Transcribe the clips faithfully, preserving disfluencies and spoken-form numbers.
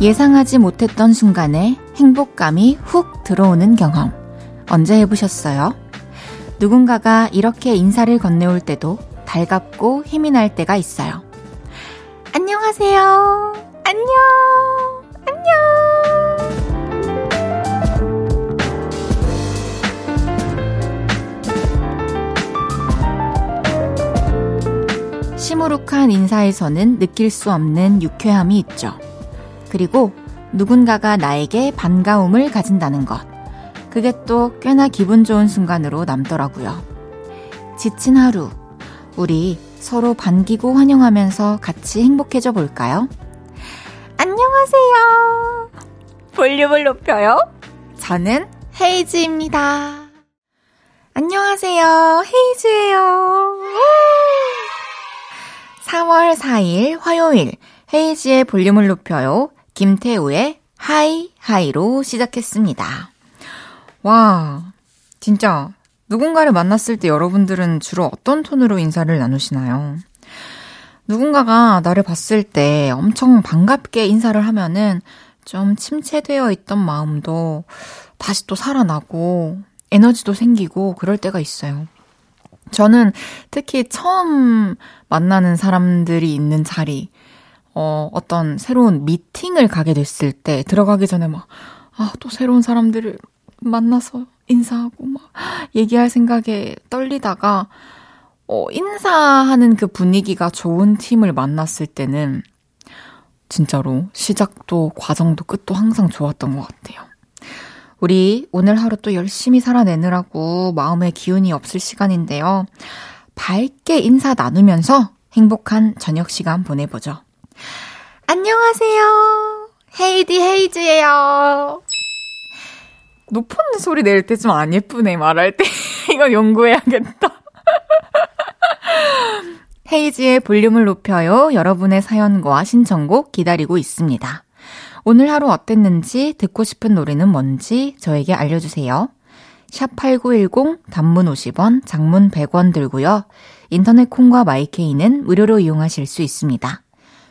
예상하지 못했던 순간에 행복감이 훅 들어오는 경험 언제 해보셨어요? 누군가가 이렇게 인사를 건네올 때도 달갑고 힘이 날 때가 있어요. 안녕하세요. 안녕. 안녕. 시무룩한 인사에서는 느낄 수 없는 유쾌함이 있죠. 그리고 누군가가 나에게 반가움을 가진다는 것. 그게 또 꽤나 기분 좋은 순간으로 남더라고요. 지친 하루, 우리 서로 반기고 환영하면서 같이 행복해져 볼까요? 안녕하세요. 볼륨을 높여요. 저는 헤이즈입니다. 안녕하세요. 헤이즈예요. 사월 사일 화요일 헤이즈의 볼륨을 높여요. 김태우의 하이 하이로 시작했습니다. 와, 진짜 누군가를 만났을 때 여러분들은 주로 어떤 톤으로 인사를 나누시나요? 누군가가 나를 봤을 때 엄청 반갑게 인사를 하면은 좀 침체되어 있던 마음도 다시 또 살아나고 에너지도 생기고 그럴 때가 있어요. 저는 특히 처음 만나는 사람들이 있는 자리, 어, 어떤 새로운 미팅을 가게 됐을 때 들어가기 전에 막, 아, 또 새로운 사람들을 만나서 인사하고 막 얘기할 생각에 떨리다가 어, 인사하는 그 분위기가 좋은 팀을 만났을 때는 진짜로 시작도 과정도 끝도 항상 좋았던 것 같아요. 우리 오늘 하루 또 열심히 살아내느라고 마음에 기운이 없을 시간인데요. 밝게 인사 나누면서 행복한 저녁 시간 보내보죠. 안녕하세요. 헤이디 헤이즈예요. 높은 소리 낼 때 좀 안 예쁘네, 말할 때. 이건 연구해야겠다. 헤이지의 볼륨을 높여요. 여러분의 사연과 신청곡 기다리고 있습니다. 오늘 하루 어땠는지, 듣고 싶은 노래는 뭔지 저에게 알려주세요. 샵 팔구일공, 단문 오십 원, 장문 백 원 들고요. 인터넷 콩과 마이케이는 무료로 이용하실 수 있습니다.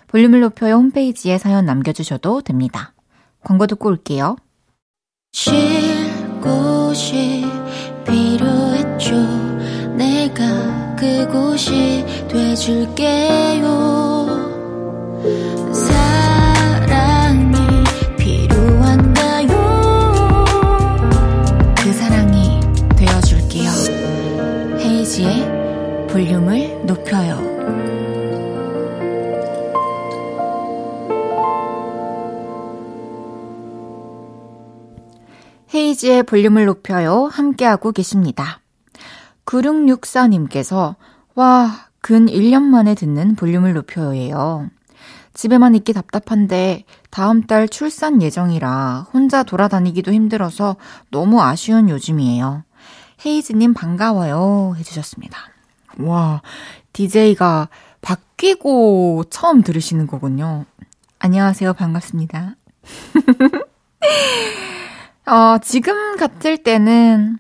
볼륨을 높여요 홈페이지에 사연 남겨주셔도 됩니다. 광고 듣고 올게요. 쉴 곳이 필요했죠. 내가 그곳이 돼줄게요. 사랑이 필요한가요? 그 사랑이 되어줄게요. 헤이지의 볼륨을 높여요. 헤이지의 볼륨을 높여요. 함께하고 계십니다. 구육육사 님께서 와, 근 일 년 만에 듣는 볼륨을 높여요예요. 집에만 있기 답답한데 다음 달 출산 예정이라 혼자 돌아다니기도 힘들어서 너무 아쉬운 요즘이에요. 헤이즈님 반가워요 해주셨습니다. 와, 디제이가 바뀌고 처음 들으시는 거군요. 안녕하세요. 반갑습니다. 어, 지금 같을 때는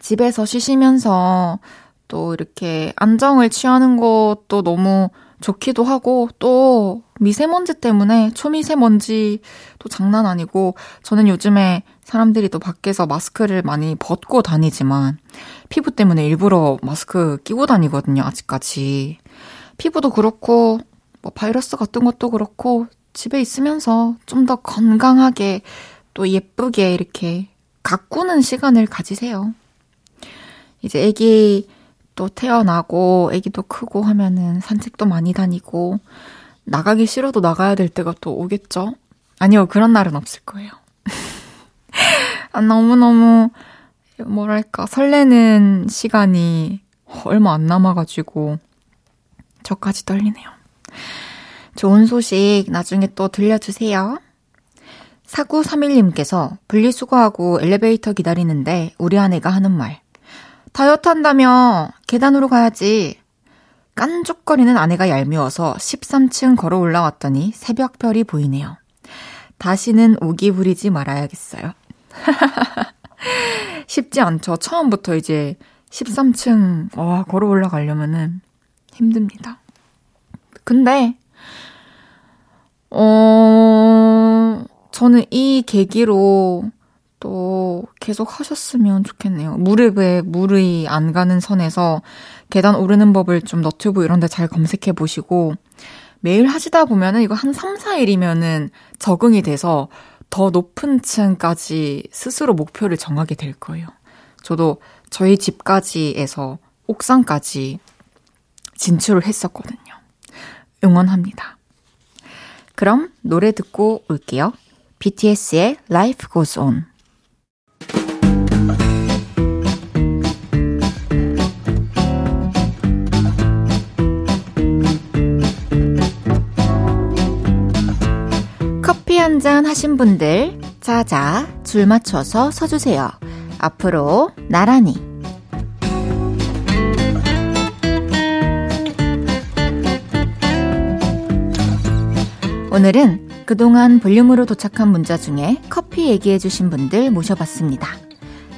집에서 쉬시면서 또 이렇게 안정을 취하는 것도 너무 좋기도 하고 또 미세먼지 때문에 초미세먼지 또 장난 아니고 저는 요즘에 사람들이 또 밖에서 마스크를 많이 벗고 다니지만 피부 때문에 일부러 마스크 끼고 다니거든요, 아직까지. 피부도 그렇고 뭐 바이러스 같은 것도 그렇고 집에 있으면서 좀 더 건강하게 또 예쁘게 이렇게 가꾸는 시간을 가지세요. 이제 애기 또 태어나고 애기도 크고 하면은 산책도 많이 다니고 나가기 싫어도 나가야 될 때가 또 오겠죠? 아니요, 그런 날은 없을 거예요. 아, 너무너무 뭐랄까 설레는 시간이 얼마 안 남아가지고 저까지 떨리네요. 좋은 소식 나중에 또 들려주세요. 사구삼일 님께서 분리수거하고 엘리베이터 기다리는데 우리 아내가 하는 말. 다이어트 한다며 계단으로 가야지. 깐죽거리는 아내가 얄미워서 십삼 층 걸어 올라왔더니 새벽별이 보이네요. 다시는 오기 부리지 말아야겠어요. 쉽지 않죠. 처음부터 이제 십삼 층 와, 걸어 올라가려면은 힘듭니다. 근데 어... 저는 이 계기로 또 계속 하셨으면 좋겠네요. 무릎에 물이 안 가는 선에서 계단 오르는 법을 좀 너튜브 이런 데 잘 검색해 보시고 매일 하시다 보면은 이거 한 삼, 사 일이면은 적응이 돼서 더 높은 층까지 스스로 목표를 정하게 될 거예요. 저도 저희 집까지에서 옥상까지 진출을 했었거든요. 응원합니다. 그럼 노래 듣고 올게요. 비티에스의 Life Goes On. 커피 한잔 하신 분들 자자 줄 맞춰서 서주세요. 앞으로 나란히. 오늘은 그동안 볼륨으로 도착한 문자 중에 커피 얘기해주신 분들 모셔봤습니다.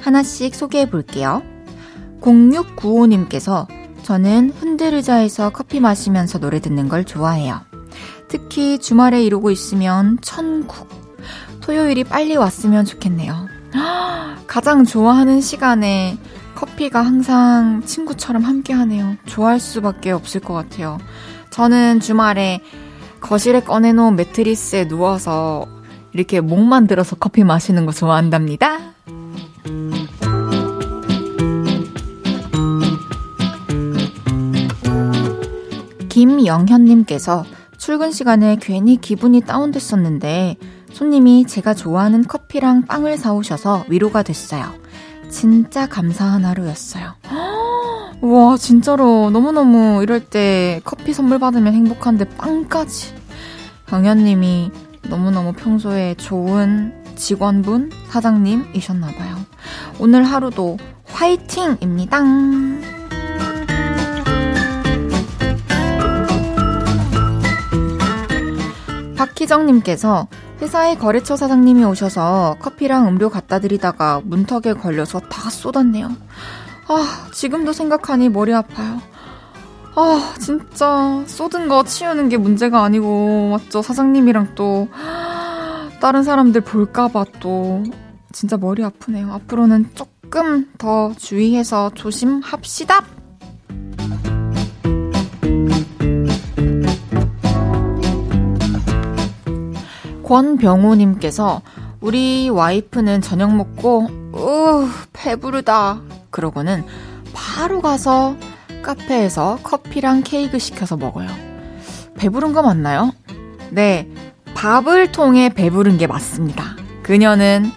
하나씩 소개해볼게요. 공육구오님께서 저는 흔들의자에서 커피 마시면서 노래 듣는 걸 좋아해요. 특히 주말에 이러고 있으면 천국. 토요일이 빨리 왔으면 좋겠네요. 가장 좋아하는 시간에 커피가 항상 친구처럼 함께하네요. 좋아할 수밖에 없을 것 같아요. 저는 주말에 거실에 꺼내놓은 매트리스에 누워서 이렇게 목만 들어서 커피 마시는 거 좋아한답니다. 김영현님께서 출근 시간에 괜히 기분이 다운됐었는데 손님이 제가 좋아하는 커피랑 빵을 사오셔서 위로가 됐어요. 진짜 감사한 하루였어요. 와, 진짜로 너무너무 이럴 때 커피 선물 받으면 행복한데 빵까지. 경현님이 너무너무 평소에 좋은 직원분, 사장님이셨나봐요. 오늘 하루도 화이팅입니다. 박희정님께서 회사의 거래처 사장님이 오셔서 커피랑 음료 갖다 드리다가 문턱에 걸려서 다 쏟았네요. 아, 지금도 생각하니 머리 아파요. 아, 진짜 쏟은 거 치우는 게 문제가 아니고 맞죠? 사장님이랑 또 다른 사람들 볼까 봐 또 진짜 머리 아프네요. 앞으로는 조금 더 주의해서 조심합시다. 권병호님께서 우리 와이프는 저녁 먹고 으, 배부르다 그러고는 바로 가서 카페에서 커피랑 케이크 시켜서 먹어요. 배부른 거 맞나요? 네, 밥을 통해 배부른 게 맞습니다. 그녀는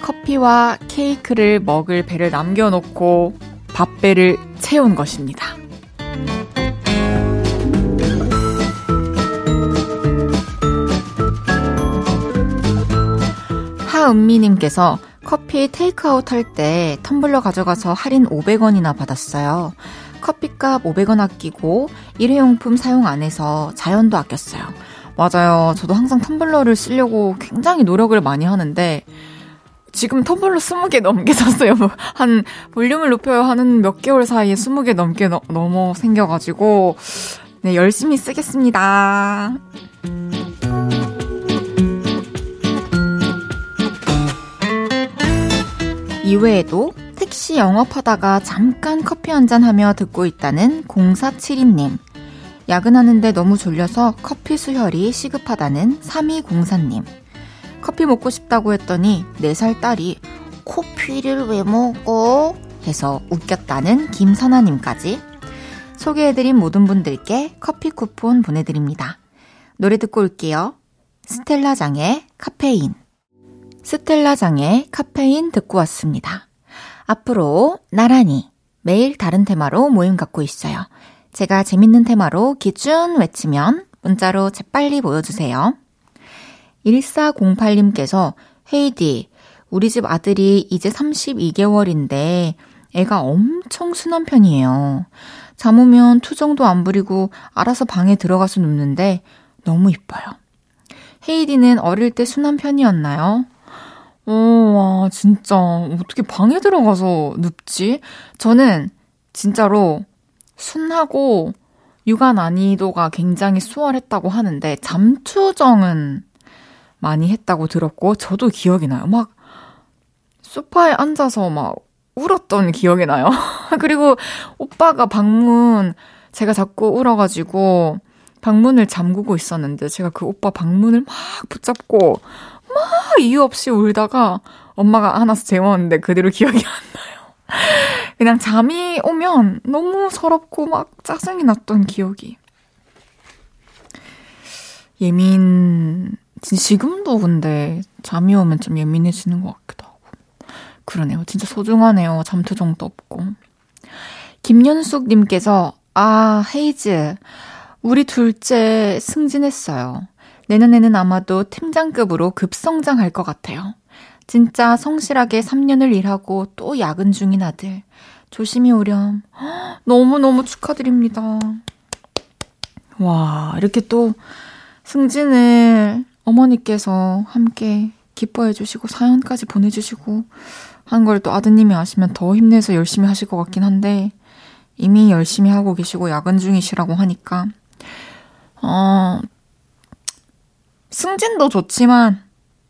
커피와 케이크를 먹을 배를 남겨놓고 밥배를 채운 것입니다. 하은미님께서 커피 테이크아웃 할 때 텀블러 가져가서 할인 오백 원이나 받았어요. 커피값 오백 원 아끼고 일회용품 사용 안 해서 자연도 아꼈어요. 맞아요. 저도 항상 텀블러를 쓰려고 굉장히 노력을 많이 하는데 지금 텀블러 스무 개 넘게 샀어요. 한 볼륨을 높여요 하는 몇 개월 사이에 스무 개 넘게 너, 넘어 생겨가지고 네, 열심히 쓰겠습니다. 이외에도 택시 영업하다가 잠깐 커피 한잔하며 듣고 있다는 공사칠이님, 야근하는데 너무 졸려서 커피 수혈이 시급하다는 삼이공사님, 커피 먹고 싶다고 했더니 네 살 딸이 커피를 왜 먹어? 해서 웃겼다는 김선아님까지 소개해드린 모든 분들께 커피 쿠폰 보내드립니다. 노래 듣고 올게요. 스텔라장의 카페인. 스텔라장의 카페인 듣고 왔습니다. 앞으로 나란히 매일 다른 테마로 모임 갖고 있어요. 제가 재밌는 테마로 기준 외치면 문자로 재빨리 모여주세요. 일사공팔님께서 헤이디, 우리 집 아들이 이제 삼십이 개월인데 애가 엄청 순한 편이에요. 잠 오면 투정도 안 부리고 알아서 방에 들어가서 눕는데 너무 이뻐요. 헤이디는 어릴 때 순한 편이었나요? 오, 와, 진짜 어떻게 방에 들어가서 눕지? 저는 진짜로 순하고 육아 난이도가 굉장히 수월했다고 하는데 잠투정은 많이 했다고 들었고 저도 기억이 나요. 막 소파에 앉아서 막 울었던 기억이 나요. 그리고 오빠가 방문, 제가 자꾸 울어가지고 방문을 잠그고 있었는데 제가 그 오빠 방문을 막 붙잡고 막 이유 없이 울다가 엄마가 안아서 재웠는데 그대로 기억이 안 나요. 그냥 잠이 오면 너무 서럽고 막 짜증이 났던 기억이. 예민... 지금도 근데 잠이 오면 좀 예민해지는 것 같기도 하고. 그러네요. 진짜 소중하네요. 잠투정도 없고. 김연숙님께서 아, 헤이즈. 우리 둘째 승진했어요. 내년에는 아마도 팀장급으로 급성장할 것 같아요. 진짜 성실하게 삼 년을 일하고 또 야근 중인 아들. 조심히 오렴. 허, 너무너무 축하드립니다. 와, 이렇게 또 승진을 어머니께서 함께 기뻐해 주시고 사연까지 보내주시고 한 걸 또 아드님이 아시면 더 힘내서 열심히 하실 것 같긴 한데 이미 열심히 하고 계시고 야근 중이시라고 하니까 어, 승진도 좋지만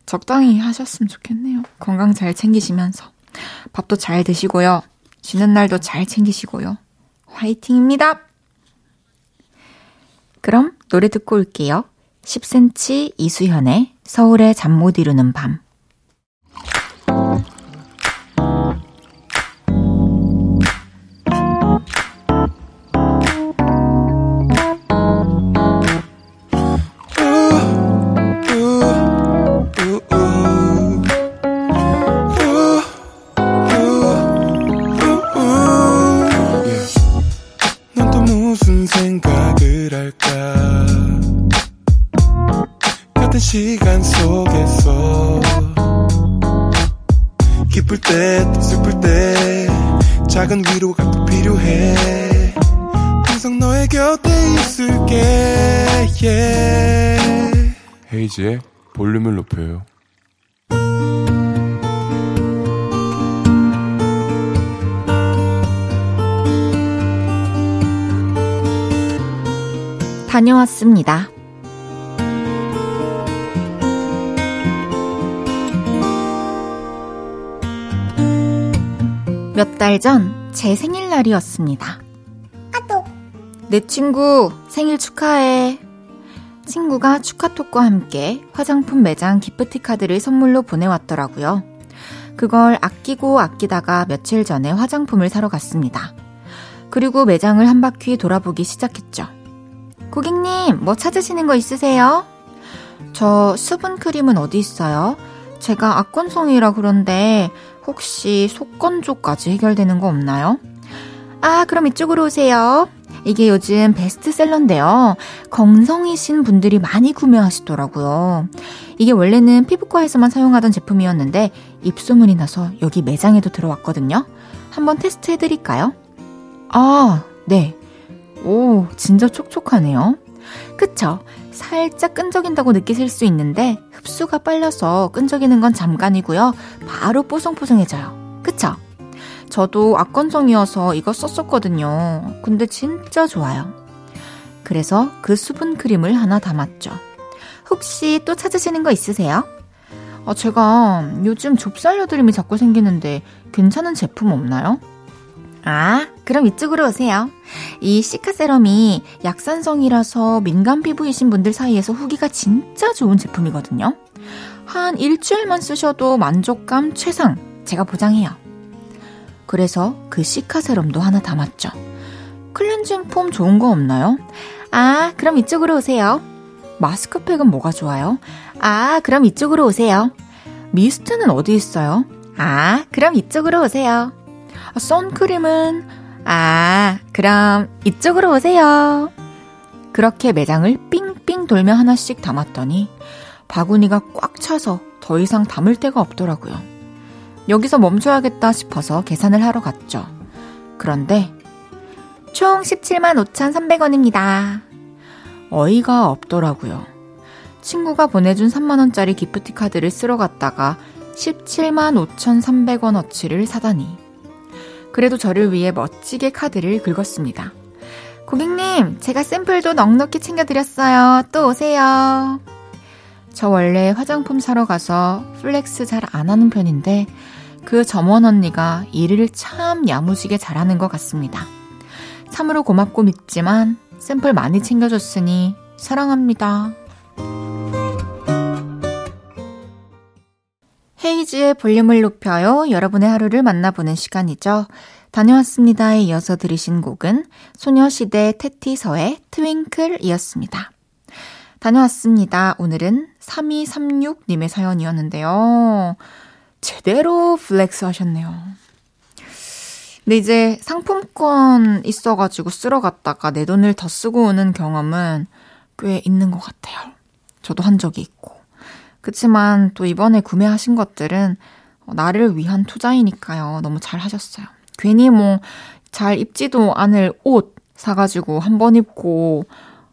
적당히 하셨으면 좋겠네요. 건강 잘 챙기시면서 밥도 잘 드시고요. 쉬는 날도 잘 챙기시고요. 화이팅입니다. 그럼 노래 듣고 올게요. 십 센티미터 이수현의 서울의 잠 못 이루는 밤. 헤이즈의 볼륨을 높여요. 다녀왔습니다. 몇 달 전 제 생일날이었습니다. 까똑! 내 친구 생일 축하해. 친구가 축하톡과 함께 화장품 매장 기프티카드를 선물로 보내왔더라고요. 그걸 아끼고 아끼다가 며칠 전에 화장품을 사러 갔습니다. 그리고 매장을 한 바퀴 돌아보기 시작했죠. 고객님, 뭐 찾으시는 거 있으세요? 저 수분크림은 어디 있어요? 제가 악건성이라 그런데 혹시 속건조까지 해결되는 거 없나요? 아, 그럼 이쪽으로 오세요. 이게 요즘 베스트셀러인데요. 건성이신 분들이 많이 구매하시더라고요. 이게 원래는 피부과에서만 사용하던 제품이었는데 입소문이 나서 여기 매장에도 들어왔거든요. 한번 테스트해드릴까요? 아, 네. 오, 진짜 촉촉하네요. 그쵸? 살짝 끈적인다고 느끼실 수 있는데 흡수가 빨려서 끈적이는 건 잠깐이고요. 바로 뽀송뽀송해져요. 그쵸? 저도 악건성이어서 이거 썼었거든요. 근데 진짜 좋아요. 그래서 그 수분크림을 하나 담았죠. 혹시 또 찾으시는 거 있으세요? 아, 제가 요즘 좁쌀 여드름이 자꾸 생기는데 괜찮은 제품 없나요? 아, 그럼 이쪽으로 오세요. 이 시카세럼이 약산성이라서 민감 피부이신 분들 사이에서 후기가 진짜 좋은 제품이거든요. 한 일주일만 쓰셔도 만족감 최상, 제가 보장해요. 그래서 그 시카세럼도 하나 담았죠. 클렌징 폼 좋은 거 없나요? 아, 그럼 이쪽으로 오세요. 마스크팩은 뭐가 좋아요? 아, 그럼 이쪽으로 오세요. 미스트는 어디 있어요? 아, 그럼 이쪽으로 오세요. 아, 선크림은? 아, 그럼 이쪽으로 오세요. 그렇게 매장을 삥삥 돌며 하나씩 담았더니 바구니가 꽉 차서 더 이상 담을 데가 없더라고요. 여기서 멈춰야겠다 싶어서 계산을 하러 갔죠. 그런데 총 십칠만 오천삼백 원입니다. 어이가 없더라고요. 친구가 보내준 삼만 원짜리 기프티 카드를 쓰러 갔다가 십칠만 오천삼백 원어치를 사다니. 그래도 저를 위해 멋지게 카드를 긁었습니다. 고객님, 제가 샘플도 넉넉히 챙겨드렸어요. 또 오세요. 저 원래 화장품 사러 가서 플렉스 잘 안 하는 편인데 그 점원 언니가 일을 참 야무지게 잘하는 것 같습니다. 참으로 고맙고 믿지만 샘플 많이 챙겨줬으니 사랑합니다. 헤이즈의 볼륨을 높여요. 여러분의 하루를 만나보는 시간이죠. 다녀왔습니다에 이어서 들으신 곡은 소녀시대 테티서의 트윙클이었습니다. 다녀왔습니다. 오늘은 삼이삼육님의 사연이었는데요. 제대로 플렉스 하셨네요. 근데 이제 상품권 있어가지고 쓰러 갔다가 내 돈을 더 쓰고 오는 경험은 꽤 있는 것 같아요. 저도 한 적이 있고. 그치만 또 이번에 구매하신 것들은 나를 위한 투자이니까요. 너무 잘 하셨어요. 괜히 뭐 잘 입지도 않을 옷 사가지고 한 번 입고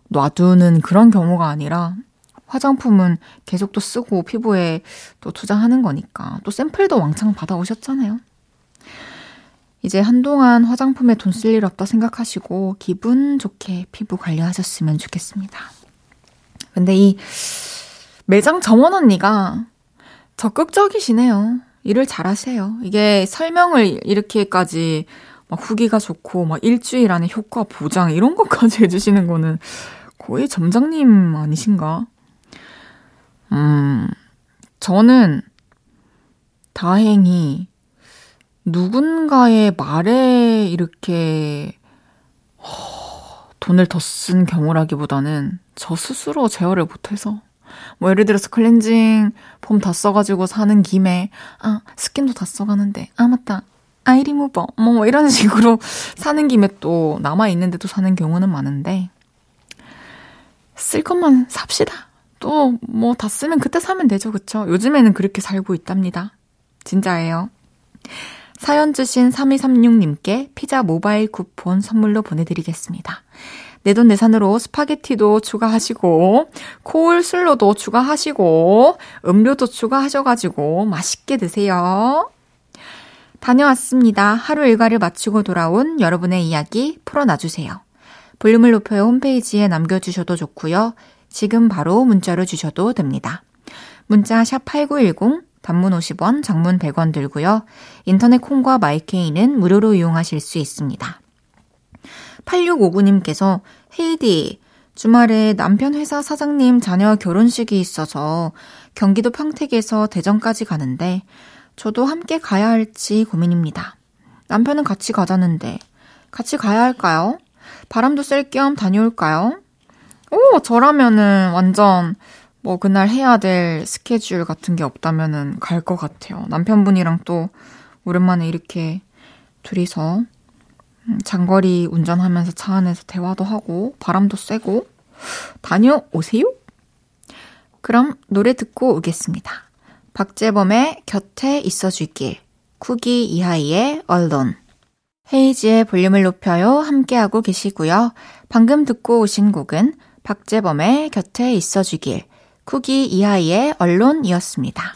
놔두는 그런 경우가 아니라 화장품은 계속 또 쓰고 피부에 또 투자하는 거니까 또 샘플도 왕창 받아오셨잖아요. 이제 한동안 화장품에 돈 쓸 일 없다 생각하시고 기분 좋게 피부 관리하셨으면 좋겠습니다. 근데 이 매장 점원 언니가 적극적이시네요. 일을 잘하세요. 이게 설명을 이렇게까지 막 후기가 좋고 막 일주일 안에 효과 보장 이런 것까지 해주시는 거는 거의 점장님 아니신가? 음, 저는 다행히 누군가의 말에 이렇게 허, 돈을 더 쓴 경우라기보다는 저 스스로 제어를 못해서 뭐 예를 들어서 클렌징 폼 다 써가지고 사는 김에 아 스킨도 다 써가는데 아 맞다 아이 리무버 뭐 이런 식으로 사는 김에 또 남아있는데 또 사는 경우는 많은데 쓸 것만 삽시다. 또 뭐 다 쓰면 그때 사면 되죠. 그쵸? 요즘에는 그렇게 살고 있답니다. 진짜예요. 사연 주신 삼이삼육님께 피자 모바일 쿠폰 선물로 보내드리겠습니다. 내돈내산으로 스파게티도 추가하시고 코울슬로도 추가하시고 음료도 추가하셔가지고 맛있게 드세요. 다녀왔습니다. 하루 일과를 마치고 돌아온 여러분의 이야기 풀어놔주세요. 볼륨을 높여요 홈페이지에 남겨주셔도 좋고요. 지금 바로 문자로 주셔도 됩니다. 문자 샵 팔구일공 단문 오십 원, 장문 백 원 들고요. 인터넷 콩과 마이케이는 무료로 이용하실 수 있습니다. 팔육오구님께서 헤이디, 주말에 남편 회사 사장님 자녀 결혼식이 있어서 경기도 평택에서 대전까지 가는데 저도 함께 가야 할지 고민입니다. 남편은 같이 가자는데 같이 가야 할까요? 바람도 쐴 겸 다녀올까요? 오, 저라면은 완전 뭐 그날 해야 될 스케줄 같은 게 없다면은 갈 것 같아요. 남편분이랑 또 오랜만에 이렇게 둘이서 장거리 운전하면서 차 안에서 대화도 하고 바람도 쐬고 다녀오세요. 그럼 노래 듣고 오겠습니다. 박재범의 곁에 있어주길, 쿠기 이하이의 Alone, 헤이지의 볼륨을 높여요 함께하고 계시고요. 방금 듣고 오신 곡은 박재범의 곁에 있어주길, 쿠기 이하이의 Alone이었습니다.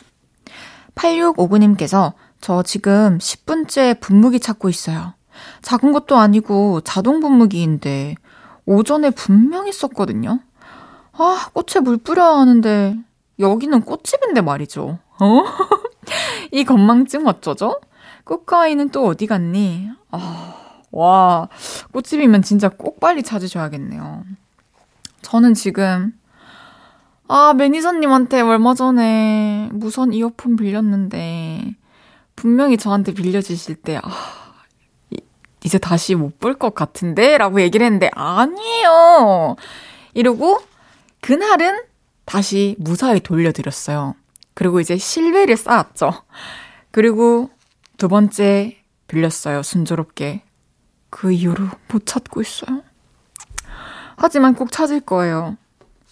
팔육오구님께서 저 지금 십 분째 분무기 찾고 있어요. 작은 것도 아니고 자동 분무기인데 오전에 분명히 썼거든요. 아, 꽃에 물 뿌려야 하는데 여기는 꽃집인데 말이죠. 어? 이 건망증 어쩌죠? 꽃가위는 또 어디 갔니? 아, 와, 꽃집이면 진짜 꼭 빨리 찾으셔야겠네요. 저는 지금 아, 매니저님한테 얼마 전에 무선 이어폰 빌렸는데 분명히 저한테 빌려주실 때 아, 이제 다시 못 볼 것 같은데? 라고 얘기를 했는데 아니에요! 이러고 그날은 다시 무사히 돌려드렸어요. 그리고 이제 신뢰를 쌓았죠. 그리고 두 번째 빌렸어요. 순조롭게. 그 이후로 못 찾고 있어요. 하지만 꼭 찾을 거예요.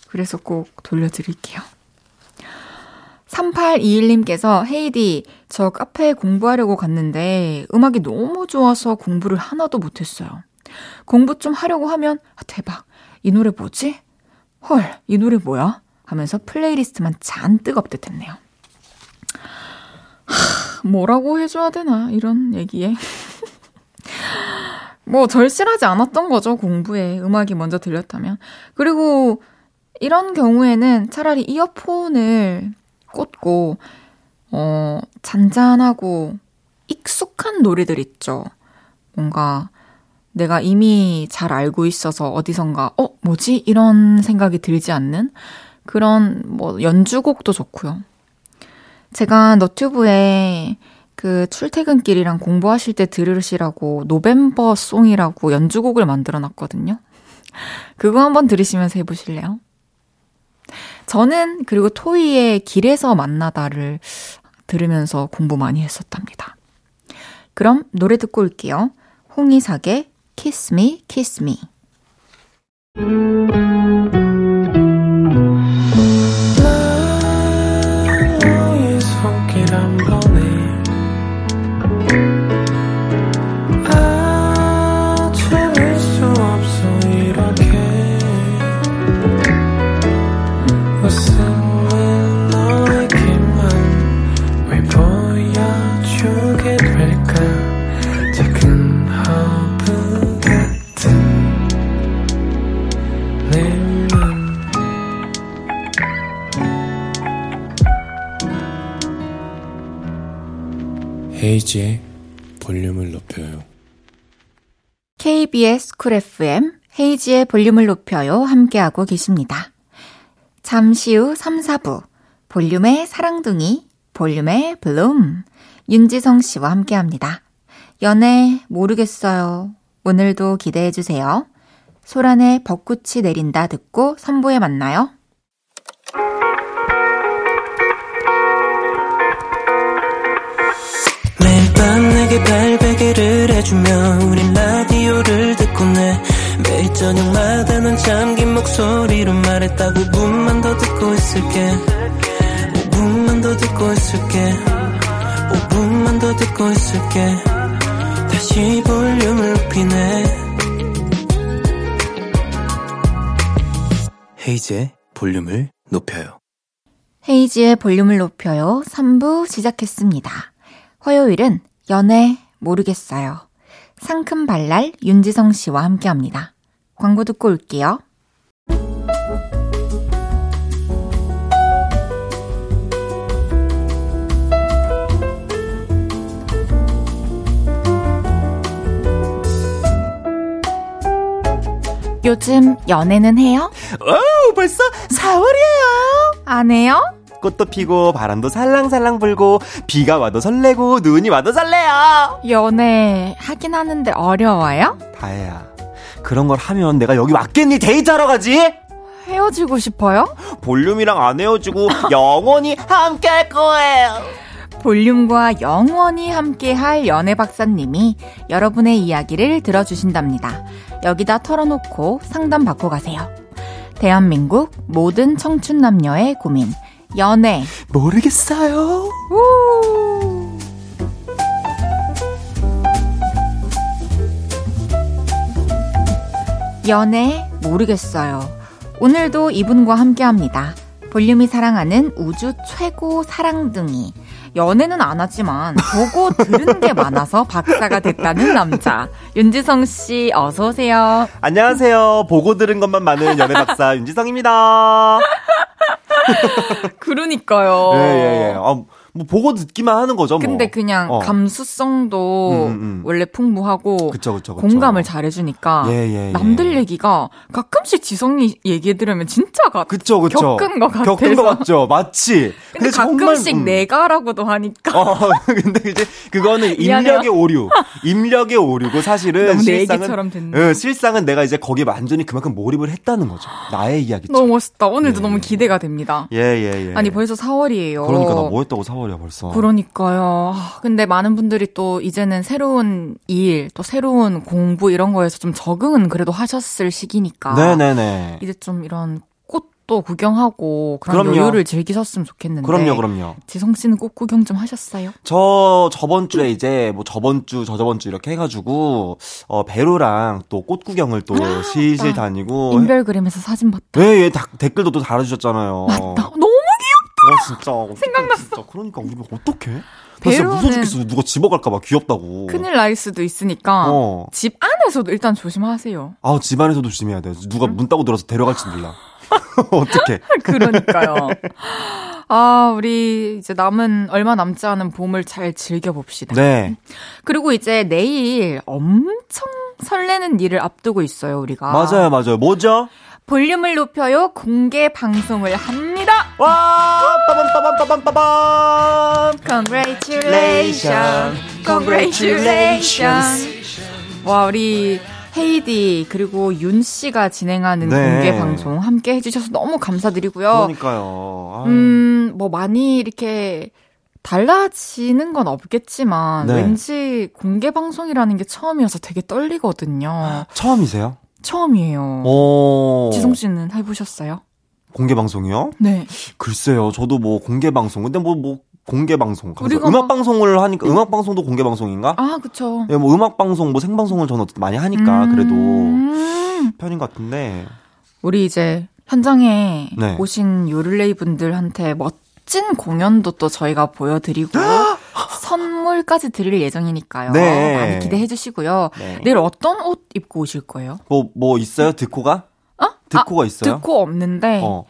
그래서 꼭 돌려드릴게요. 삼팔이일님께서 헤이디, 저 카페에 공부하려고 갔는데 음악이 너무 좋아서 공부를 하나도 못했어요. 공부 좀 하려고 하면 아, 대박, 이 노래 뭐지? 헐, 이 노래 뭐야? 하면서 플레이리스트만 잔뜩 업데이트했네요. 하, 뭐라고 해줘야 되나 이런 얘기에. 뭐 절실하지 않았던 거죠. 공부에 음악이 먼저 들렸다면. 그리고 이런 경우에는 차라리 이어폰을 꽂고 어, 잔잔하고 익숙한 노래들 있죠. 뭔가 내가 이미 잘 알고 있어서 어디선가 어? 뭐지? 이런 생각이 들지 않는 그런 뭐 연주곡도 좋고요. 제가 너튜브에 그 출퇴근길이랑 공부하실 때 들으시라고 노벰버 송이라고 연주곡을 만들어놨거든요. 그거 한번 들으시면서 해보실래요? 저는 그리고 토이의 길에서 만나다를 들으면서 공부 많이 했었답니다. 그럼 노래 듣고 올게요. 홍이삭의 Kiss Me, Kiss Me. 헤이지의 볼륨을 높여요. 케이비에스 쿨 에프엠 헤이지의 볼륨을 높여요 함께하고 계십니다. 잠시 후 삼, 사 부 볼륨의 사랑둥이, 볼륨의 블룸 윤지성 씨와 함께합니다. 연애 모르겠어요. 오늘도 기대해주세요. 소란의 벚꽃이 내린다 듣고 선보에 만나요. 내게 발베개를 해주며 우린 라디오를 듣곤 해. 매일 저녁마다 난 잠긴 목소리로 말했다. 오 분만 더 듣고 있을게. 오 분만 더 듣고 있을게. 오 분만 더 듣고 있을게. 다시 볼륨을 높이네. 헤이즈의 볼륨을 높여요. 헤이즈의 볼륨을 높여요. 삼 부 시작했습니다. 화요일은 연애 모르겠어요. 상큼발랄 윤지성 씨와 함께합니다. 광고 듣고 올게요. 요즘 연애는 해요? 오, 벌써 사월이에요. 안 해요? 꽃도 피고 바람도 살랑살랑 불고 비가 와도 설레고 눈이 와도 설레요. 연애 하긴 하는데 어려워요? 다혜야, 그런 걸 하면 내가 여기 왔겠니? 데이트하러 가지? 헤어지고 싶어요? 볼륨이랑 안 헤어지고 영원히 함께 할 거예요. 볼륨과 영원히 함께 할 연애 박사님이 여러분의 이야기를 들어주신답니다. 여기다 털어놓고 상담받고 가세요. 대한민국 모든 청춘 남녀의 고민 연애 모르겠어요. 우! 연애 모르겠어요. 오늘도 이분과 함께합니다. 볼륨이 사랑하는 우주 최고 사랑둥이. 연애는 안 하지만 보고 들은 게 많아서 박사가 됐다는 남자 윤지성 씨, 어서 오세요. 안녕하세요. 보고 들은 것만 많은 연애 박사 윤지성입니다. 그러니까요. 예, 예, 예. 아, 뭐, 보고 듣기만 하는 거죠, 뭐. 근데 그냥 어. 감수성도 음, 음. 원래 풍부하고. 그쵸, 그쵸, 그쵸. 공감을 잘해주니까. 예, 예, 예. 남들 얘기가 가끔씩 지성이 얘기 들으면 진짜 같아. 그쵸, 그쵸. 겪은 것 같아서. 겪은 것 같죠. 맞지. 근데, 근데 가끔씩 정말, 음. 내가라고도 하니까. 어, 근데 이제 그거는 입력의 오류. 입력의 오류고 사실은. 내 얘기처럼 됐네. 응, 실상은 내가 이제 거기에 완전히 그만큼 몰입을 했다는 거죠. 나의 이야기처럼. 너무 멋있다. 오늘도 예, 너무 기대가 됩니다. 예, 예, 예. 아니, 벌써 사월이에요. 그러니까 나 뭐 했다고 사월. 벌써. 그러니까요. 근데 많은 분들이 또 이제는 새로운 일, 또 새로운 공부 이런 거에서 좀 적응은 그래도 하셨을 시기니까. 네네네. 이제 좀 이런 꽃도 구경하고 그런 그럼요. 여유를 즐기셨으면 좋겠는데. 그럼요, 그럼요. 지성 씨는 꽃 구경 좀 하셨어요? 저 저번 주에 이제 뭐 저번 주, 저저번 주 이렇게 해가지고 어, 배로랑 또 꽃 구경을 또 아, 실실 맞다. 다니고. 인별그램에서 사진 봤다. 예, 예. 다, 댓글도 또 달아주셨잖아요. 맞다. 너무 어, 진짜. 어떡해, 생각났어. 진짜. 그러니까 우리 어떡해? 진짜 무서워 죽겠어. 누가 집어갈까봐 귀엽다고. 큰일 날 수도 있으니까 어. 집 안에서도 일단 조심하세요. 아, 집 안에서도 조심해야 돼. 누가 응? 문 따고 들어서 데려갈지 몰라. 어떡해. 그러니까요. 아, 우리 이제 남은, 얼마 남지 않은 봄을 잘 즐겨봅시다. 네. 그리고 이제 내일 엄청 설레는 일을 앞두고 있어요, 우리가. 맞아요, 맞아요. 뭐죠? 볼륨을 높여요, 공개 방송을 합니다! 와! 빠밤빠밤빠밤빠밤! Congratulations! Congratulations! 와, 우리 헤이디, 그리고 윤 씨가 진행하는 네. 공개 방송 함께 해주셔서 너무 감사드리고요. 그러니까요. 아유. 음, 뭐 많이 이렇게 달라지는 건 없겠지만, 네. 왠지 공개 방송이라는 게 처음이어서 되게 떨리거든요. 처음이세요? 처음이에요. 오. 지성 씨는 해보셨어요? 공개 방송이요? 네. 글쎄요, 저도 뭐 공개 방송. 근데 뭐, 뭐, 공개 방송. 우리가 음악 방송을 하니까, 음악 방송도 공개 방송인가? 아, 그쵸. 예, 뭐, 음악 방송, 뭐, 생방송을 저는 많이 하니까, 음... 그래도 편인 것 같은데. 우리 이제 현장에 네. 오신 요를레이 분들한테 멋진 공연도 또 저희가 보여드리고, 선물까지 드릴 예정이니까요. 네. 많이 기대해 주시고요. 네. 내일 어떤 옷 입고 오실 거예요? 뭐, 뭐 있어요? 드코가? 어? 드코가 아, 있어요? 드코 없는데, 어.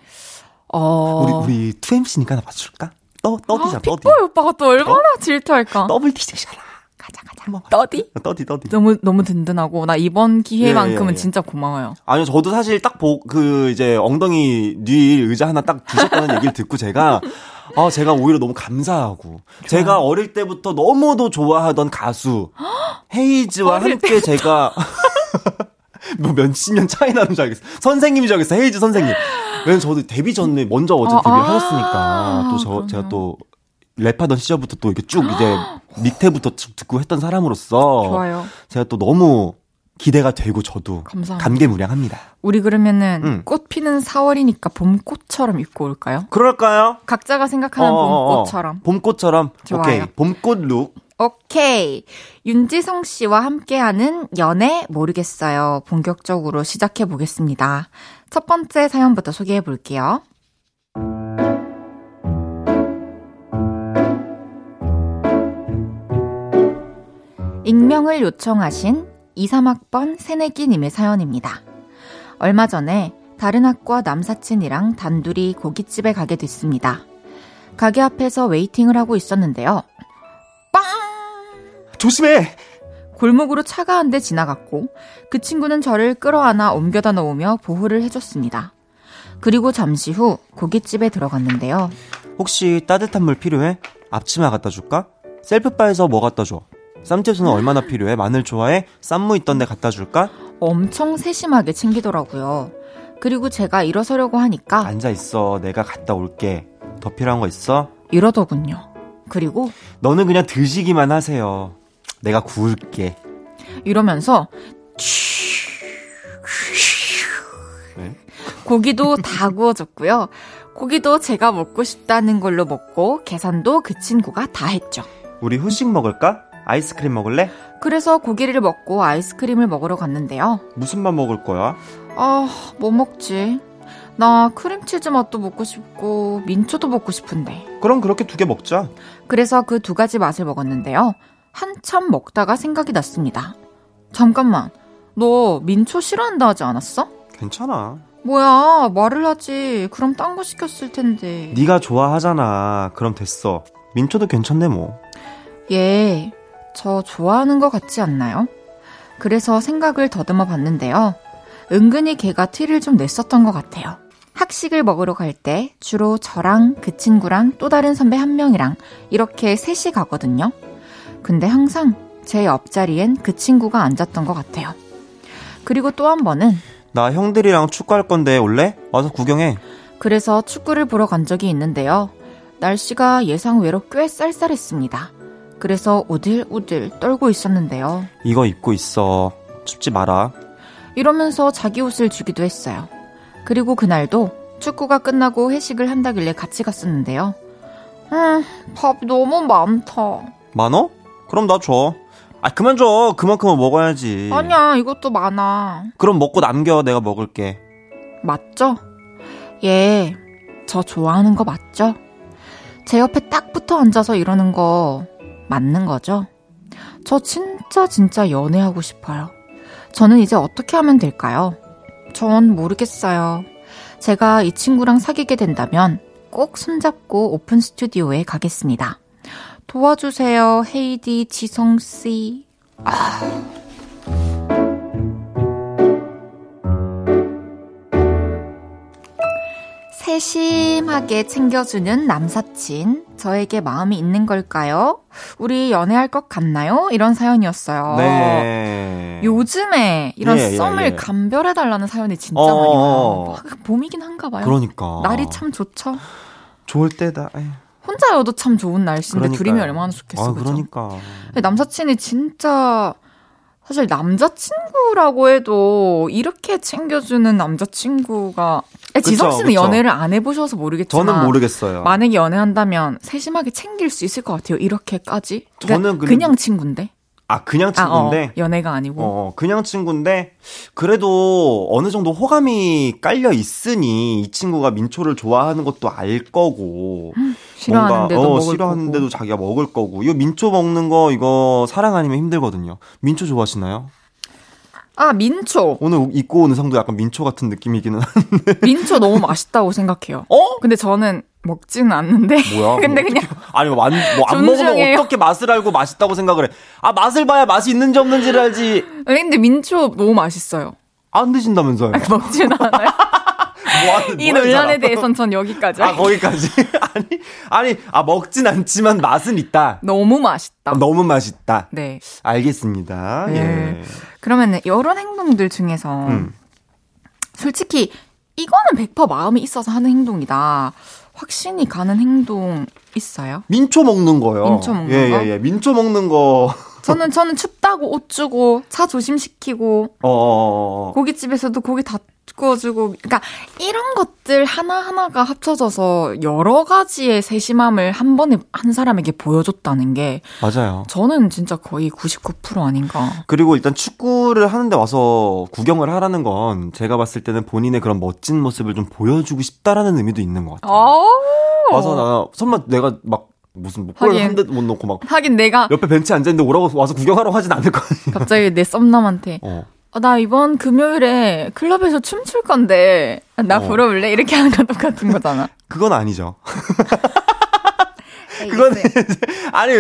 어... 우리, 우리 투엠씨니까 하나 맞출까? 떠, 떠디잖아, 아, 떠디. 핏볼 오빠가 또 얼마나 어? 질투할까? 더블 디제이잖아. 가자, 가자. 뭐, 떠디? 떠디, 떠디. 너무, 너무 든든하고, 나 이번 기회만큼은 예, 예, 예. 진짜 고마워요. 아니요, 저도 사실 딱 보, 그, 이제 엉덩이 뒤 의자 하나 딱 주셨다는 얘기를 듣고 제가, 아, 제가 오히려 너무 감사하고, 좋아요. 제가 어릴 때부터 너무도 좋아하던 가수, 헤이즈와 함께 때부터. 제가, 뭐 몇십 년 차이 나는 줄 알겠어. 선생님인 줄 알겠어, 헤이즈 선생님. 왜냐면 저도 데뷔 전에 먼저 어제 데뷔를 아~ 하셨으니까 또 저, 제가 또 랩하던 시절부터 또 이렇게 쭉 이제 밑에부터 쭉 듣고 했던 사람으로서 좋아요. 제가 또 너무 기대가 되고 저도 감사합니다. 감개무량합니다. 우리 그러면은 응. 꽃 피는 사월이니까 봄꽃처럼 입고 올까요? 그럴까요? 각자가 생각하는 어어어. 봄꽃처럼. 봄꽃처럼. 좋아요. 오케이. 봄꽃 룩. 오케이. 윤지성 씨와 함께하는 연애 모르겠어요. 본격적으로 시작해 보겠습니다. 첫 번째 사연부터 소개해 볼게요. 익명을 요청하신 이삼학번 새내기님의 사연입니다. 얼마 전에 다른 학과 남사친이랑 단둘이 고깃집에 가게 됐습니다. 가게 앞에서 웨이팅을 하고 있었는데요. 빵! 조심해! 골목으로 차가 한 대 지나갔고 그 친구는 저를 끌어안아 옮겨다 놓으며 보호를 해줬습니다. 그리고 잠시 후 고깃집에 들어갔는데요. 혹시 따뜻한 물 필요해? 앞치마 갖다 줄까? 셀프바에서 뭐 갖다 줘? 쌈채소는 얼마나 필요해? 마늘 좋아해? 쌈무 있던데 갖다 줄까? 엄청 세심하게 챙기더라고요. 그리고 제가 일어서려고 하니까 앉아있어. 내가 갔다 올게. 더 필요한 거 있어? 이러더군요. 그리고 너는 그냥 드시기만 하세요. 내가 구울게. 이러면서 고기도 다 구워줬고요. 고기도 제가 먹고 싶다는 걸로 먹고 계산도 그 친구가 다 했죠. 우리 후식 먹을까? 아이스크림 먹을래? 그래서 고기를 먹고 아이스크림을 먹으러 갔는데요. 무슨 맛 먹을 거야? 아, 뭐 먹지? 나 크림치즈 맛도 먹고 싶고 민초도 먹고 싶은데. 그럼 그렇게 두 개 먹자. 그래서 그 두 가지 맛을 먹었는데요. 한참 먹다가 생각이 났습니다. 잠깐만, 너 민초 싫어한다 하지 않았어? 괜찮아. 뭐야, 말을 하지. 그럼 딴 거 시켰을 텐데. 네가 좋아하잖아. 그럼 됐어. 민초도 괜찮네 뭐. 예, 저 좋아하는 거 같지 않나요? 그래서 생각을 더듬어 봤는데요. 은근히 걔가 티를 좀 냈었던 것 같아요. 학식을 먹으러 갈 때 주로 저랑 그 친구랑 또 다른 선배 한 명이랑 이렇게 셋이 가거든요. 근데 항상 제 옆자리엔 그 친구가 앉았던 것 같아요. 그리고 또 한 번은 나 형들이랑 축구할 건데 올래? 와서 구경해. 그래서 축구를 보러 간 적이 있는데요. 날씨가 예상 외로 꽤 쌀쌀했습니다. 그래서 오들오들 떨고 있었는데요. 이거 입고 있어. 춥지 마라. 이러면서 자기 옷을 주기도 했어요. 그리고 그날도 축구가 끝나고 회식을 한다길래 같이 갔었는데요. 음, 밥 너무 많다. 많어? 그럼 나 줘. 아, 그만 줘. 그만큼은 먹어야지. 아니야, 이것도 많아. 그럼 먹고 남겨. 내가 먹을게. 맞죠? 예, 저 좋아하는 거 맞죠? 제 옆에 딱 붙어 앉아서 이러는 거 맞는 거죠? 저 진짜 진짜 연애하고 싶어요. 저는 이제 어떻게 하면 될까요? 전 모르겠어요. 제가 이 친구랑 사귀게 된다면 꼭 손잡고 오픈 스튜디오에 가겠습니다. 도와주세요, 헤이디, 지성씨. 아... 세심하게 챙겨주는 남사친, 저에게 마음이 있는 걸까요? 우리 연애할 것 같나요? 이런 사연이었어요. 네. 요즘에 이런 예, 썸을 예, 예. 감별해달라는 사연이 진짜 어어. 많이 와요. 막 봄이긴 한가 봐요. 그러니까. 날이 참 좋죠. 좋을 때다. 에휴. 혼자여도 참 좋은 날씨인데 그러니까요. 둘이면 얼마나 좋겠어. 아, 그러니까. 남사친이 진짜... 사실 남자친구라고 해도 이렇게 챙겨주는 남자친구가 그쵸, 지성 씨는 그쵸. 연애를 안 해보셔서 모르겠지만 저는 모르겠어요. 만약에 연애한다면 세심하게 챙길 수 있을 것 같아요. 이렇게까지. 그러니까 저는 그냥, 그냥 친구인데. 아 그냥 친구인데. 아, 어, 연애가 아니고. 어 그냥 친구인데 그래도 어느 정도 호감이 깔려 있으니 이 친구가 민초를 좋아하는 것도 알 거고. 싫어하는데도 뭔가, 어, 먹을 싫어하는데도 거고. 자기가 먹을 거고. 이거 민초 먹는 거 이거 사랑 아니면 힘들거든요. 민초 좋아하시나요? 아 민초. 오늘 입고 온 의상도 약간 민초 같은 느낌이기는 한데. 민초 너무 맛있다고 생각해요. 어? 근데 저는. 먹지는 않는데. 뭐야? 근데 뭐 그냥 아니 뭐 안 뭐 안 먹으면 어떻게 맛을 알고 맛있다고 생각을 해? 아 맛을 봐야 맛이 있는지 없는지를 알지. 근데 민초 너무 맛있어요. 안 드신다면서요? 아니, 먹지는 않아요. 뭐 하는, 이 논란에 대해선 전 여기까지. 아 거기까지. 아니 아니 아 먹진 않지만 맛은 있다. 너무 맛있다. 아, 너무 맛있다. 네. 알겠습니다. 네. 예. 그러면은 이런 행동들 중에서 음. 솔직히 이거는 백 퍼센트 마음이 있어서 하는 행동이다. 확신이 가는 행동 있어요? 민초 먹는 거요. 민초 먹는 예, 거. 예, 예. 민초 먹는 거. 저는 저는 춥다고 옷 주고 차 조심시키고 어. 고깃집에서도 고기 다 구워주고 그러니까 이런 것들 하나하나가 합쳐져서 여러 가지의 세심함을 한 번에 한 사람에게 보여줬다는 게 맞아요. 저는 진짜 거의 구십구 퍼센트 아닌가. 그리고 일단 축구를 하는데 와서 구경을 하라는 건 제가 봤을 때는 본인의 그런 멋진 모습을 좀 보여주고 싶다라는 의미도 있는 것 같아요. 와서 나 설마 내가 막 무슨 골 한 대 못 넣고 막 하긴 내가 옆에 벤치 앉아있는데 오라고 와서 구경하라고 하진 않을 거 아니야. 갑자기 내 썸남한테 어. 어, 나 이번 금요일에 클럽에서 춤출 건데 나 어. 보러 올래? 이렇게 하는 건 똑같은 거잖아. 그건 아니죠. 그건 아니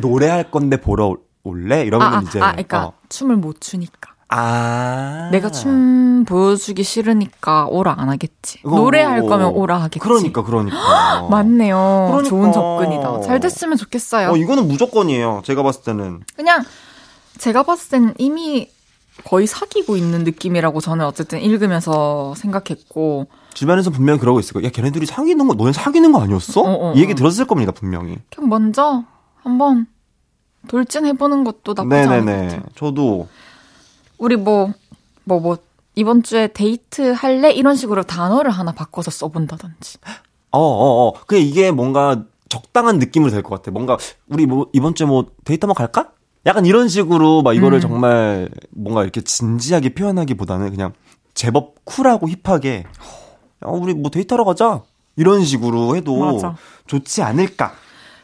노래할 건데 보러 올래? 이러면 아, 이제 아, 그러니까 어. 춤을 못 추니까 아 내가 춤 보여주기 싫으니까 오라 안 하겠지. 어, 노래할 거면 오라 하겠지. 그러니까 그러니까 맞네요. 그러니까. 좋은 접근이다. 잘 됐으면 좋겠어요. 어, 이거는 무조건이에요. 제가 봤을 때는 그냥 제가 봤을 때는 이미 거의 사귀고 있는 느낌이라고 저는 어쨌든 읽으면서 생각했고 주변에서 분명히 그러고 있을 거예요. 야 걔네들이 사귀는 거 너네 사귀는 거 아니었어? 어, 어, 이 얘기 들었을 겁니다. 분명히 그냥 먼저 한번 돌진해보는 것도 나쁘지 않은 것 같아요. 저도 우리 뭐, 뭐, 뭐, 이번 주에 데이트 할래? 이런 식으로 단어를 하나 바꿔서 써본다든지. 어, 어, 어. 그냥 이게 뭔가 적당한 느낌으로 될 것 같아. 뭔가, 우리 뭐, 이번 주에 뭐, 데이트 한번 갈까? 약간 이런 식으로 막 이거를 음. 정말 뭔가 이렇게 진지하게 표현하기보다는 그냥 제법 쿨하고 힙하게, 야, 우리 뭐 데이트하러 가자. 이런 식으로 해도 맞아. 좋지 않을까.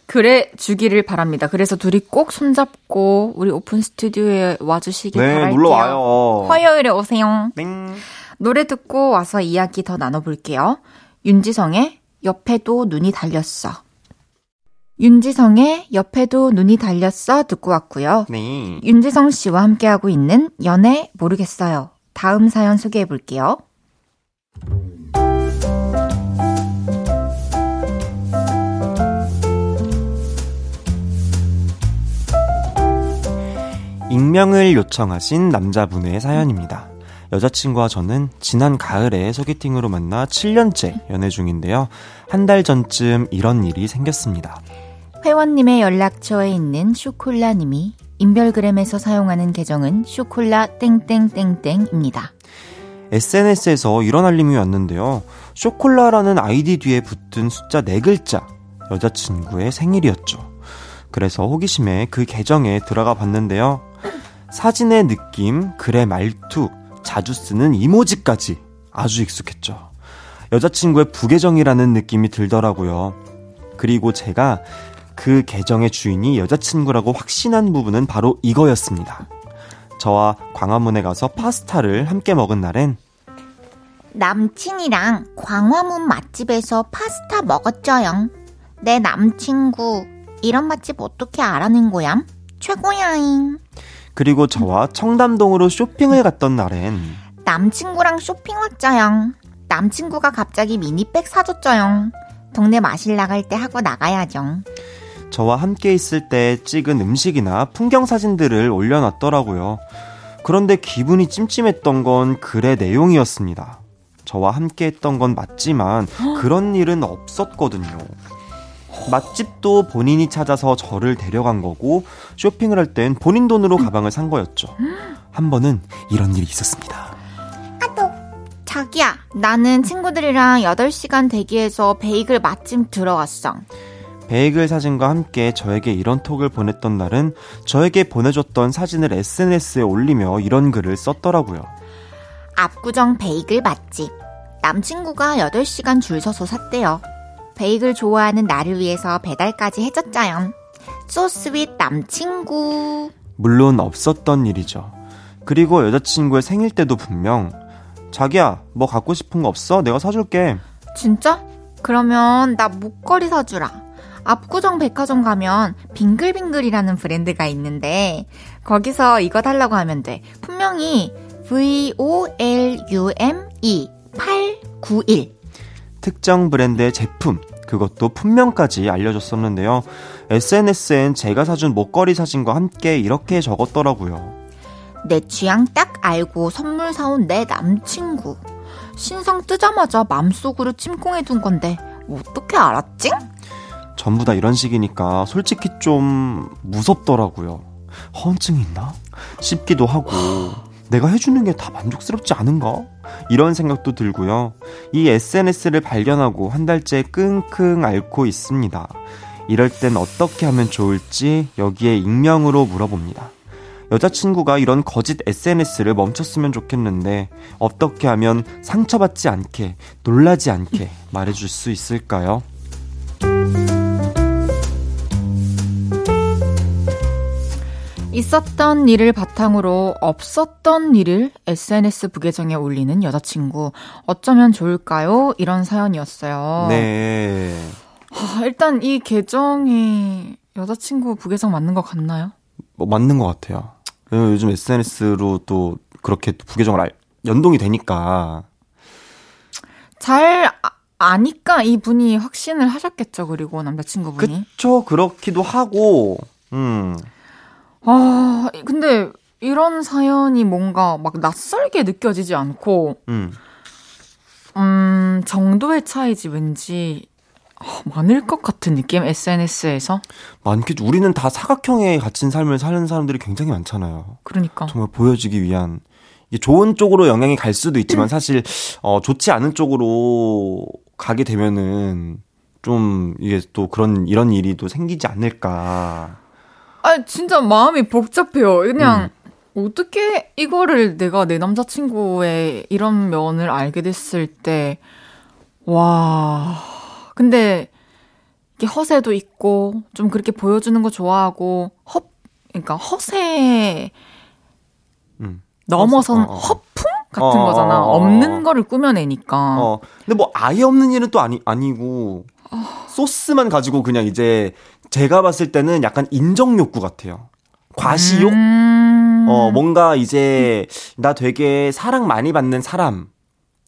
그래 주기를 바랍니다. 그래서 둘이 꼭 손잡고 우리 오픈 스튜디오에 와주시길 네, 바랄게요. 놀러와요. 화요일에 오세요. 땡. 노래 듣고 와서 이야기 더 나눠볼게요. 윤지성의 옆에도 눈이 달렸어. 윤지성의 옆에도 눈이 달렸어 듣고 왔고요. 네. 윤지성 씨와 함께하고 있는 연애 모르겠어요. 다음 사연 소개해볼게요. 익명을 요청하신 남자분의 사연입니다. 여자친구와 저는 지난 가을에 소개팅으로 만나 칠 년째 연애 중인데요. 한 달 전쯤 이런 일이 생겼습니다. 회원님의 연락처에 있는 쇼콜라님이 인별그램에서 사용하는 계정은 쇼콜라 땡땡땡땡입니다. 에스엔에스에서 이런 알림이 왔는데요. 쇼콜라라는 아이디 뒤에 붙은 숫자 네 글자, 여자친구의 생일이었죠. 그래서 호기심에 그 계정에 들어가 봤는데요. 사진의 느낌, 글의 말투, 자주 쓰는 이모지까지 아주 익숙했죠. 여자친구의 부계정이라는 느낌이 들더라고요. 그리고 제가 그 계정의 주인이 여자친구라고 확신한 부분은 바로 이거였습니다. 저와 광화문에 가서 파스타를 함께 먹은 날엔 남친이랑 광화문 맛집에서 파스타 먹었죠영. 내 남친구 이런 맛집 어떻게 알아낸 거야? 최고야잉. 그리고 저와 청담동으로 쇼핑을 갔던 날엔 남친구랑 쇼핑 왔죠영. 남친구가 갑자기 미니백 사줬죠영. 동네 마실 나갈 때 하고 나가야죠. 저와 함께 있을 때 찍은 음식이나 풍경 사진들을 올려놨더라고요. 그런데 기분이 찜찜했던 건 글의 내용이었습니다. 저와 함께 했던 건 맞지만 그런 일은 없었거든요. 맛집도 본인이 찾아서 저를 데려간 거고 쇼핑을 할 땐 본인 돈으로 가방을 산 거였죠. 한 번은 이런 일이 있었습니다. 아또 자기야, 나는 친구들이랑 여덟 시간 대기해서 베이글 맛집 들어왔어. 베이글 사진과 함께 저에게 이런 톡을 보냈던 날은 저에게 보내줬던 사진을 에스엔에스에 올리며 이런 글을 썼더라고요. 압구정 베이글 맛집. 남친구가 여덟 시간 줄 서서 샀대요. 베이글 좋아하는 나를 위해서 배달까지 해줬자요. So sweet 남친구. 물론 없었던 일이죠. 그리고 여자친구의 생일 때도 분명 자기야, 뭐 갖고 싶은 거 없어? 내가 사줄게. 진짜? 그러면 나 목걸이 사주라. 압구정 백화점 가면 빙글빙글이라는 브랜드가 있는데 거기서 이거 달라고 하면 돼. 분명히 브이 오 엘 유 엠 이 팔구일. 특정 브랜드의 제품, 그것도 품명까지 알려줬었는데요. 에스엔에스엔 제가 사준 목걸이 사진과 함께 이렇게 적었더라고요. 내 취향 딱 알고 선물 사온 내 남친구. 신상 뜨자마자 맘속으로 찜꽁해둔 건데 어떻게 알았지? 전부 다 이런 식이니까 솔직히 좀 무섭더라고요. 허언증이 있나? 싶기도 하고 내가 해주는 게 다 만족스럽지 않은가? 이런 생각도 들고요. 이 에스엔에스를 발견하고 한 달째 끙끙 앓고 있습니다. 이럴 땐 어떻게 하면 좋을지 여기에 익명으로 물어봅니다. 여자친구가 이런 거짓 에스엔에스를 멈췄으면 좋겠는데 어떻게 하면 상처받지 않게, 놀라지 않게 말해줄 수 있을까요? 있었던 일을 바탕으로 없었던 일을 에스엔에스 부계정에 올리는 여자친구. 어쩌면 좋을까요? 이런 사연이었어요. 네. 하, 일단 이 계정이 여자친구 부계정 맞는 것 같나요? 뭐, 맞는 것 같아요. 요즘 에스엔에스로 또 그렇게 부계정을 연동이 되니까. 잘 아, 아니까 이분이 확신을 하셨겠죠. 그리고 남자친구분이. 그쵸. 그렇기도 하고. 음. 아, 근데 이런 사연이 뭔가 막 낯설게 느껴지지 않고, 음, 음 정도의 차이지 왠지 아, 많을 것 같은 느낌, 에스엔에스에서. 많겠죠. 우리는 다 사각형에 갇힌 삶을 사는 사람들이 굉장히 많잖아요. 그러니까. 정말 보여지기 위한. 이게 좋은 쪽으로 영향이 갈 수도 있지만 사실 어, 좋지 않은 쪽으로 가게 되면은 좀 이게 또 그런 이런 일이 또 생기지 않을까. 아, 진짜 마음이 복잡해요. 그냥 음. 어떻게 이거를 내가 내 남자친구의 이런 면을 알게 됐을 때, 와. 근데 이게 허세도 있고 좀 그렇게 보여주는 거 좋아하고 허, 그러니까 허세 음. 넘어선 어, 어. 허풍 같은 어, 거잖아. 어, 어, 어. 없는 거를 꾸며내니까. 어. 근데 뭐 아예 없는 일은 또 아니 아니고 어. 소스만 가지고 그냥 이제. 제가 봤을 때는 약간 인정 욕구 같아요. 과시욕? 음... 어, 뭔가 이제, 나 되게 사랑 많이 받는 사람.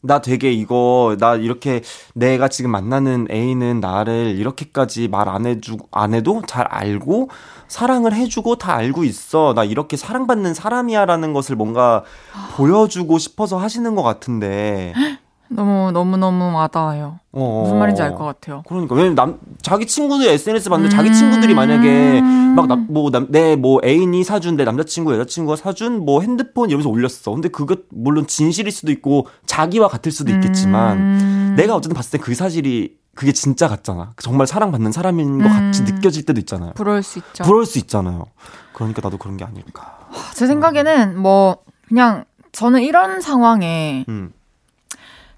나 되게 이거, 나 이렇게, 내가 지금 만나는 애인은 나를 이렇게까지 말 안 해주, 안 해도 잘 알고, 사랑을 해주고 다 알고 있어. 나 이렇게 사랑받는 사람이야. 라는 것을 뭔가 보여주고 싶어서 하시는 것 같은데. 너무 너무 너무 와닿아요. 어어. 무슨 말인지 알 것 같아요. 그러니까 왜냐면 남 자기 친구들 에스엔에스 봤는데 음... 자기 친구들이 만약에 막 뭐 내 뭐 애인이 사준 내 남자친구 여자친구가 사준 뭐 핸드폰 이러면서 올렸어. 근데 그것 물론 진실일 수도 있고 자기와 같을 수도 있겠지만 음... 내가 어쨌든 봤을 때 그 사실이 그게 진짜 같잖아. 정말 사랑받는 사람인 것 음... 같이 느껴질 때도 있잖아요. 부러울 수 있죠. 부러울 수 있잖아요. 그러니까 나도 그런 게 아닐까. 제 생각에는 뭐 그냥 저는 이런 상황에. 음.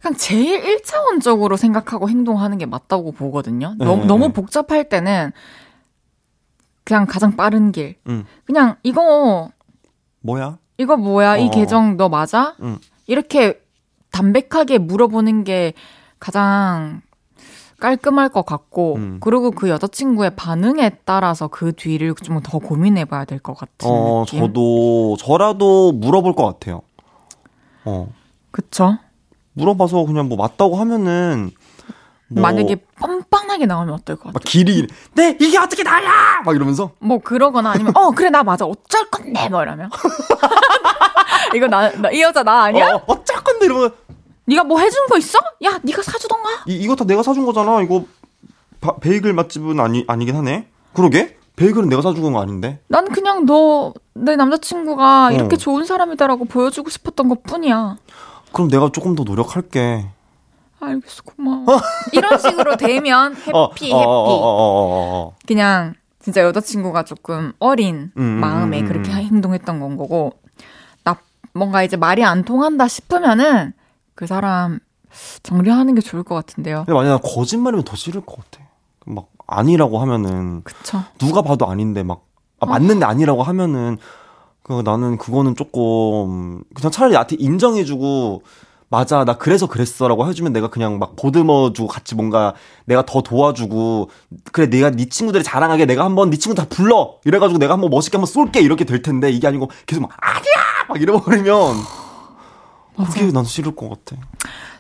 그냥 제일 일차원적으로 생각하고 행동하는 게 맞다고 보거든요. 네. 너무, 너무 복잡할 때는 그냥 가장 빠른 길. 음. 그냥 이거 뭐야? 이거 뭐야? 어. 이 계정 너 맞아? 음. 이렇게 담백하게 물어보는 게 가장 깔끔할 것 같고 음. 그리고 그 여자친구의 반응에 따라서 그 뒤를 좀 더 고민해봐야 될 것 같은 어, 느낌. 저도 저라도 물어볼 것 같아요. 어. 그쵸? 물어봐서 그냥 뭐 맞다고 하면은 뭐 만약에 뻔뻔하게 나오면 어떨 것 같아요? 막 길이 네 이게 어떻게 달라 막 이러면서 뭐 그러거나 아니면 어 그래 나 맞아 어쩔 건데 뭐 이러면 이거 나 이 여자 나 아니야? 어, 어쩔 건데 이러면 네가 뭐 해준 거 있어? 야, 네가 사주던가? 이, 이거 다 내가 사준 거잖아. 이거 바, 베이글 맛집은 아니, 아니긴 하네. 그러게? 베이글은 내가 사준 거 아닌데? 난 그냥 너, 내 남자친구가 어. 이렇게 좋은 사람이다라고 보여주고 싶었던 것 뿐이야. 그럼 내가 조금 더 노력할게. 알겠어, 고마워. 이런 식으로 되면 해피, 해피. 어, 어, 어, 어, 어. 그냥 진짜 여자친구가 조금 어린 음, 마음에 음, 그렇게 행동했던 건 거고 나 뭔가 이제 말이 안 통한다 싶으면은 그 사람 정리하는 게 좋을 것 같은데요. 근데 만약에 거짓말이면 더 싫을 것 같아. 막 아니라고 하면은 그쵸. 누가 봐도 아닌데 막 아, 맞는데 어. 아니라고 하면은 그 나는 그거는 조금 그냥 차라리 나한테 인정해주고 맞아 나 그래서 그랬어라고 해주면 내가 그냥 막 보듬어주고 같이 뭔가 내가 더 도와주고 그래 내가 네 친구들이 자랑하게 내가 한번 네 친구 다 불러 이래가지고 내가 한번 멋있게 한번 쏠게 이렇게 될 텐데 이게 아니고 계속 막 아니야 막 이러버리면. 그게 난 싫을 것 같아.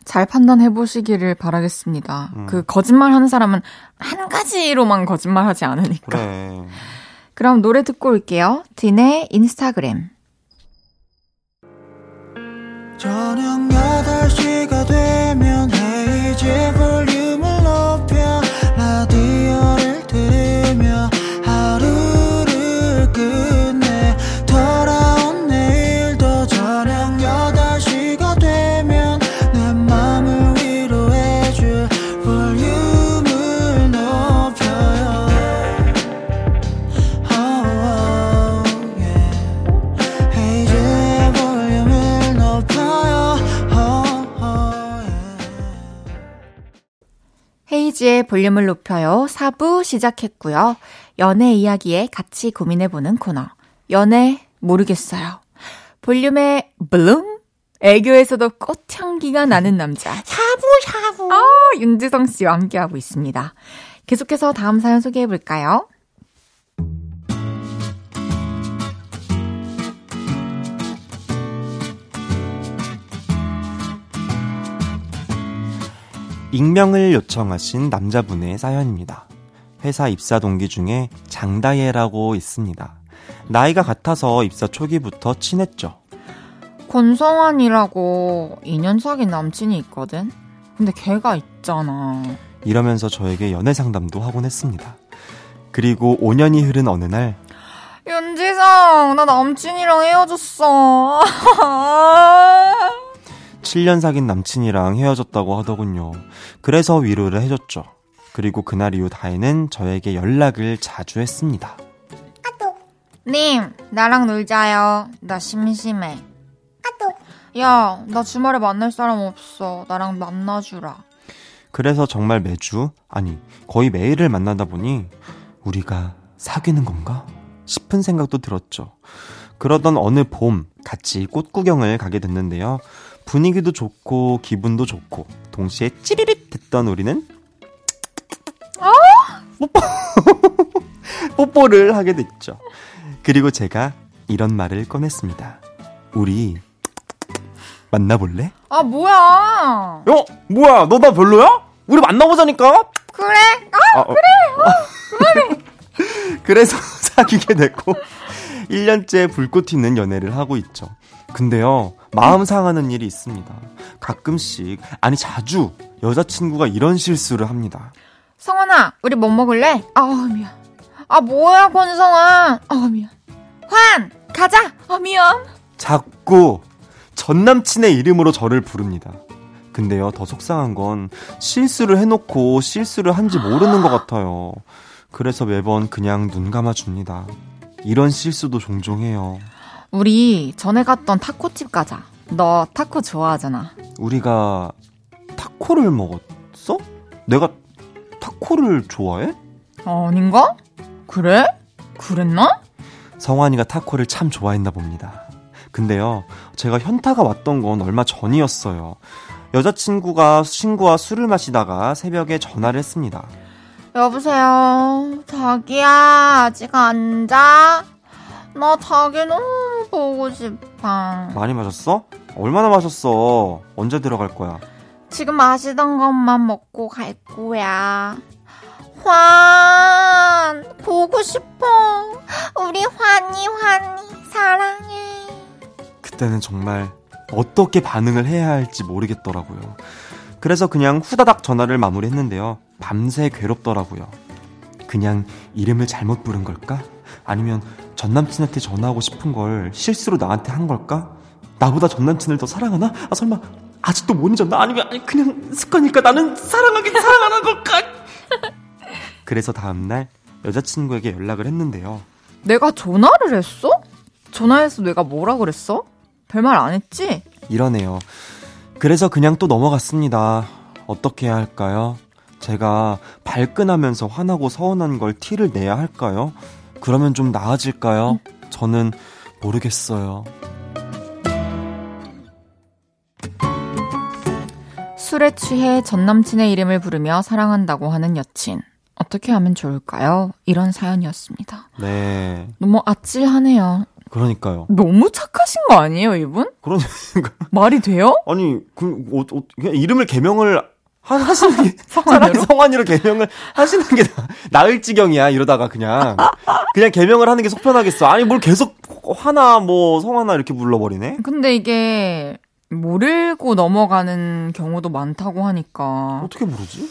잘 판단해보시기를 바라겠습니다. 음. 그 거짓말하는 사람은 한 가지로만 거짓말하지 않으니까. 그래. 그럼 노래 듣고 올게요. 딘의 인스타그램. 저녁 여덟 시가 되면 헤이즈의 볼륨을 높여 라디오를 들으며 하루를 끝내 돌아온 내일도 저녁 헤이즈의 볼륨을 높여요. 사 부 시작했고요. 연애 이야기에 같이 고민해보는 코너. 연애 모르겠어요. 볼륨의 블룸? 애교에서도 꽃향기가 나는 남자. 샤부샤부. 아, 윤지성 씨와 함께하고 있습니다. 계속해서 다음 사연 소개해볼까요? 익명을 요청하신 남자분의 사연입니다. 회사 입사 동기 중에 장다예라고 있습니다. 나이가 같아서 입사 초기부터 친했죠. 권성환이라고 이 년 사귄 남친이 있거든. 근데 걔가 있잖아. 이러면서 저에게 연애 상담도 하곤 했습니다. 그리고 오 년이 흐른 어느 날 윤지성 나 남친이랑 헤어졌어. 칠 년 사귄 남친이랑 헤어졌다고 하더군요. 그래서 위로를 해줬죠. 그리고 그날 이후 다혜는 저에게 연락을 자주 했습니다. 아또 님 나랑 놀자요. 나 심심해. 아또 야 나 주말에 만날 사람 없어. 나랑 만나주라. 그래서 정말 매주 아니 거의 매일을 만나다 보니 우리가 사귀는 건가 싶은 생각도 들었죠. 그러던 어느 봄 같이 꽃 구경을 가게 됐는데요. 분위기도 좋고 기분도 좋고 동시에 찌릿릿 됐던 우리는 어? 뽀뽀 뽀뽀를 하게 됐죠. 그리고 제가 이런 말을 꺼냈습니다. 우리 만나볼래? 아 뭐야? 어 뭐야? 너 나 별로야? 우리 만나보자니까. 그래? 아, 아 그래? 어. 아, 그만해. 그래서 사귀게 됐고 일 년째 불꽃 튀는 연애를 하고 있죠. 근데요 마음 상하는 일이 있습니다. 가끔씩 아니 자주 여자친구가 이런 실수를 합니다. 성원아 우리 뭐 먹을래? 아 미안. 아 뭐야 권성아. 아 미안. 환 가자. 아 미안. 자꾸 전남친의 이름으로 저를 부릅니다. 근데요 더 속상한 건 실수를 해놓고 실수를 한지 모르는 것 같아요. 그래서 매번 그냥 눈 감아줍니다. 이런 실수도 종종 해요. 우리 전에 갔던 타코집 가자. 너 타코 좋아하잖아. 우리가 타코를 먹었어? 내가 타코를 좋아해? 아닌가? 그래? 그랬나? 성환이가 타코를 참 좋아했나 봅니다. 근데요, 제가 현타가 왔던 건 얼마 전이었어요. 여자친구가 친구와 술을 마시다가 새벽에 전화를 했습니다. 여보세요, 자기야, 아직 안 자? 나 자기 너무 보고 싶어. 많이 마셨어? 얼마나 마셨어? 언제 들어갈 거야? 지금 마시던 것만 먹고 갈 거야. 환, 보고 싶어. 우리 환이, 환이, 사랑해. 그때는 정말 어떻게 반응을 해야 할지 모르겠더라고요. 그래서 그냥 후다닥 전화를 마무리했는데요. 밤새 괴롭더라고요. 그냥 이름을 잘못 부른 걸까? 아니면 전남친한테 전화하고 싶은 걸 실수로 나한테 한 걸까? 나보다 전남친을 더 사랑하나? 아, 설마 아직도 못 잊었나? 아니면 아니, 그냥 습관이니까 나는 사랑하긴 사랑하는 걸까? 그래서 다음날 여자친구에게 연락을 했는데요. 내가 전화를 했어? 전화해서 내가 뭐라 그랬어? 별말 안 했지? 이러네요. 그래서 그냥 또 넘어갔습니다. 어떻게 해야 할까요? 제가 발끈하면서 화나고 서운한 걸 티를 내야 할까요? 그러면 좀 나아질까요? 저는 모르겠어요. 술에 취해 전남친의 이름을 부르며 사랑한다고 하는 여친. 어떻게 하면 좋을까요? 이런 사연이었습니다. 네. 너무 아찔하네요. 그러니까요. 너무 착하신 거 아니에요, 이분? 그러니까. 말이 돼요? 아니, 그, 어, 어, 그냥 이름을 개명을 하, 하시는 게. 성환이로? 성환이로 개명을 하시는 게 나, 나을 지경이야, 이러다가 그냥. 그냥 개명을 하는 게 속 편하겠어. 아니, 뭘 계속 화나, 뭐, 성환아 이렇게 불러버리네? 근데 이게 모르고 넘어가는 경우도 많다고 하니까. 어떻게 모르지?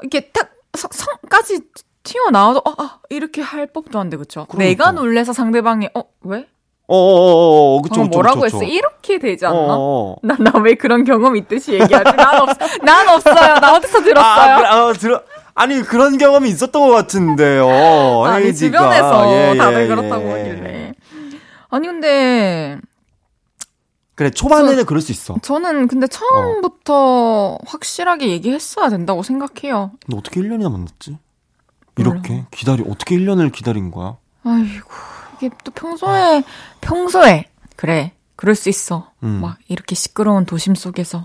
이렇게 딱, 성, 성까지. 튀어나와도 어, 아, 이렇게 할 법도 한데, 그쵸? 그러니까. 내가 놀래서 상대방이 어? 왜? 어어어어 그쵸, 그쵸, 뭐라고 그쵸, 했어? 그쵸. 이렇게 되지 않나? 나, 나 왜 그런 경험 있듯이 얘기하지? 난, 없, 난 없어요. 나 어디서 들었어요? 아, 그래, 아, 들어, 아니 그런 경험이 있었던 것 같은데요. 아니 헤이지가. 주변에서 예, 예, 다들 그렇다고 하길래. 예. 아니 근데 그래 초반에는 저, 그럴 수 있어. 저는 근데 처음부터 어. 확실하게 얘기했어야 된다고 생각해요. 근데 어떻게 일 년이나 만났지? 이렇게 몰라. 기다리 어떻게 일 년을 기다린 거야? 아이고 이게 또 평소에 아이고. 평소에 그래 그럴 수 있어. 음. 막 이렇게 시끄러운 도심 속에서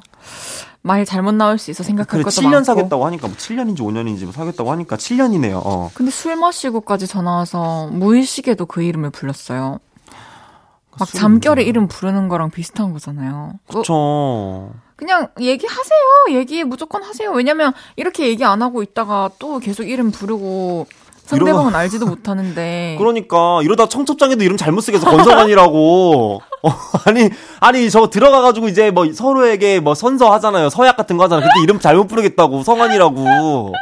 말 잘못 나올 수 있어 생각할 그래, 것도 칠 년 많고. 칠 년 사겠다고 하니까 뭐 칠 년인지 오 년인지 뭐 사겠다고 하니까 칠 년이네요. 어. 근데 술 마시고까지 전화와서 무의식에도 그 이름을 불렀어요. 막 잠결에 이름 부르는 거랑 비슷한 거잖아요. 그쵸. 어. 그냥 얘기하세요. 얘기 무조건 하세요. 왜냐면 이렇게 얘기 안 하고 있다가 또 계속 이름 부르고 상대방은 이러면, 알지도 못하는데. 그러니까 이러다 청첩장에도 이름 잘못 쓰게 해서 권성환이라고. 어, 아니 아니 저 들어가가지고 이제 뭐 서로에게 뭐 선서 하잖아요. 서약 같은 거 하잖아요. 그때 이름 잘못 부르겠다고 성환이라고.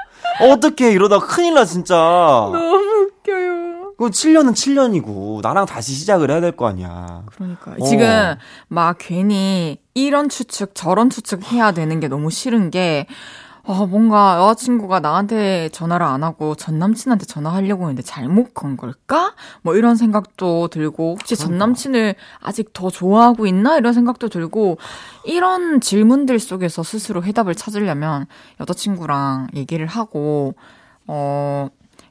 어떡해 이러다 큰일 나 진짜. 너무 웃겨요. 그 칠 년은 칠 년이고 나랑 다시 시작을 해야 될 거 아니야. 그러니까 어. 지금 막 괜히 이런 추측 저런 추측 해야 되는 게 너무 싫은 게 어, 뭔가 여자친구가 나한테 전화를 안 하고 전남친한테 전화하려고 했는데 잘못 건 걸까? 뭐 이런 생각도 들고 혹시 그러니까. 전남친을 아직 더 좋아하고 있나? 이런 생각도 들고 이런 질문들 속에서 스스로 해답을 찾으려면 여자친구랑 얘기를 하고 어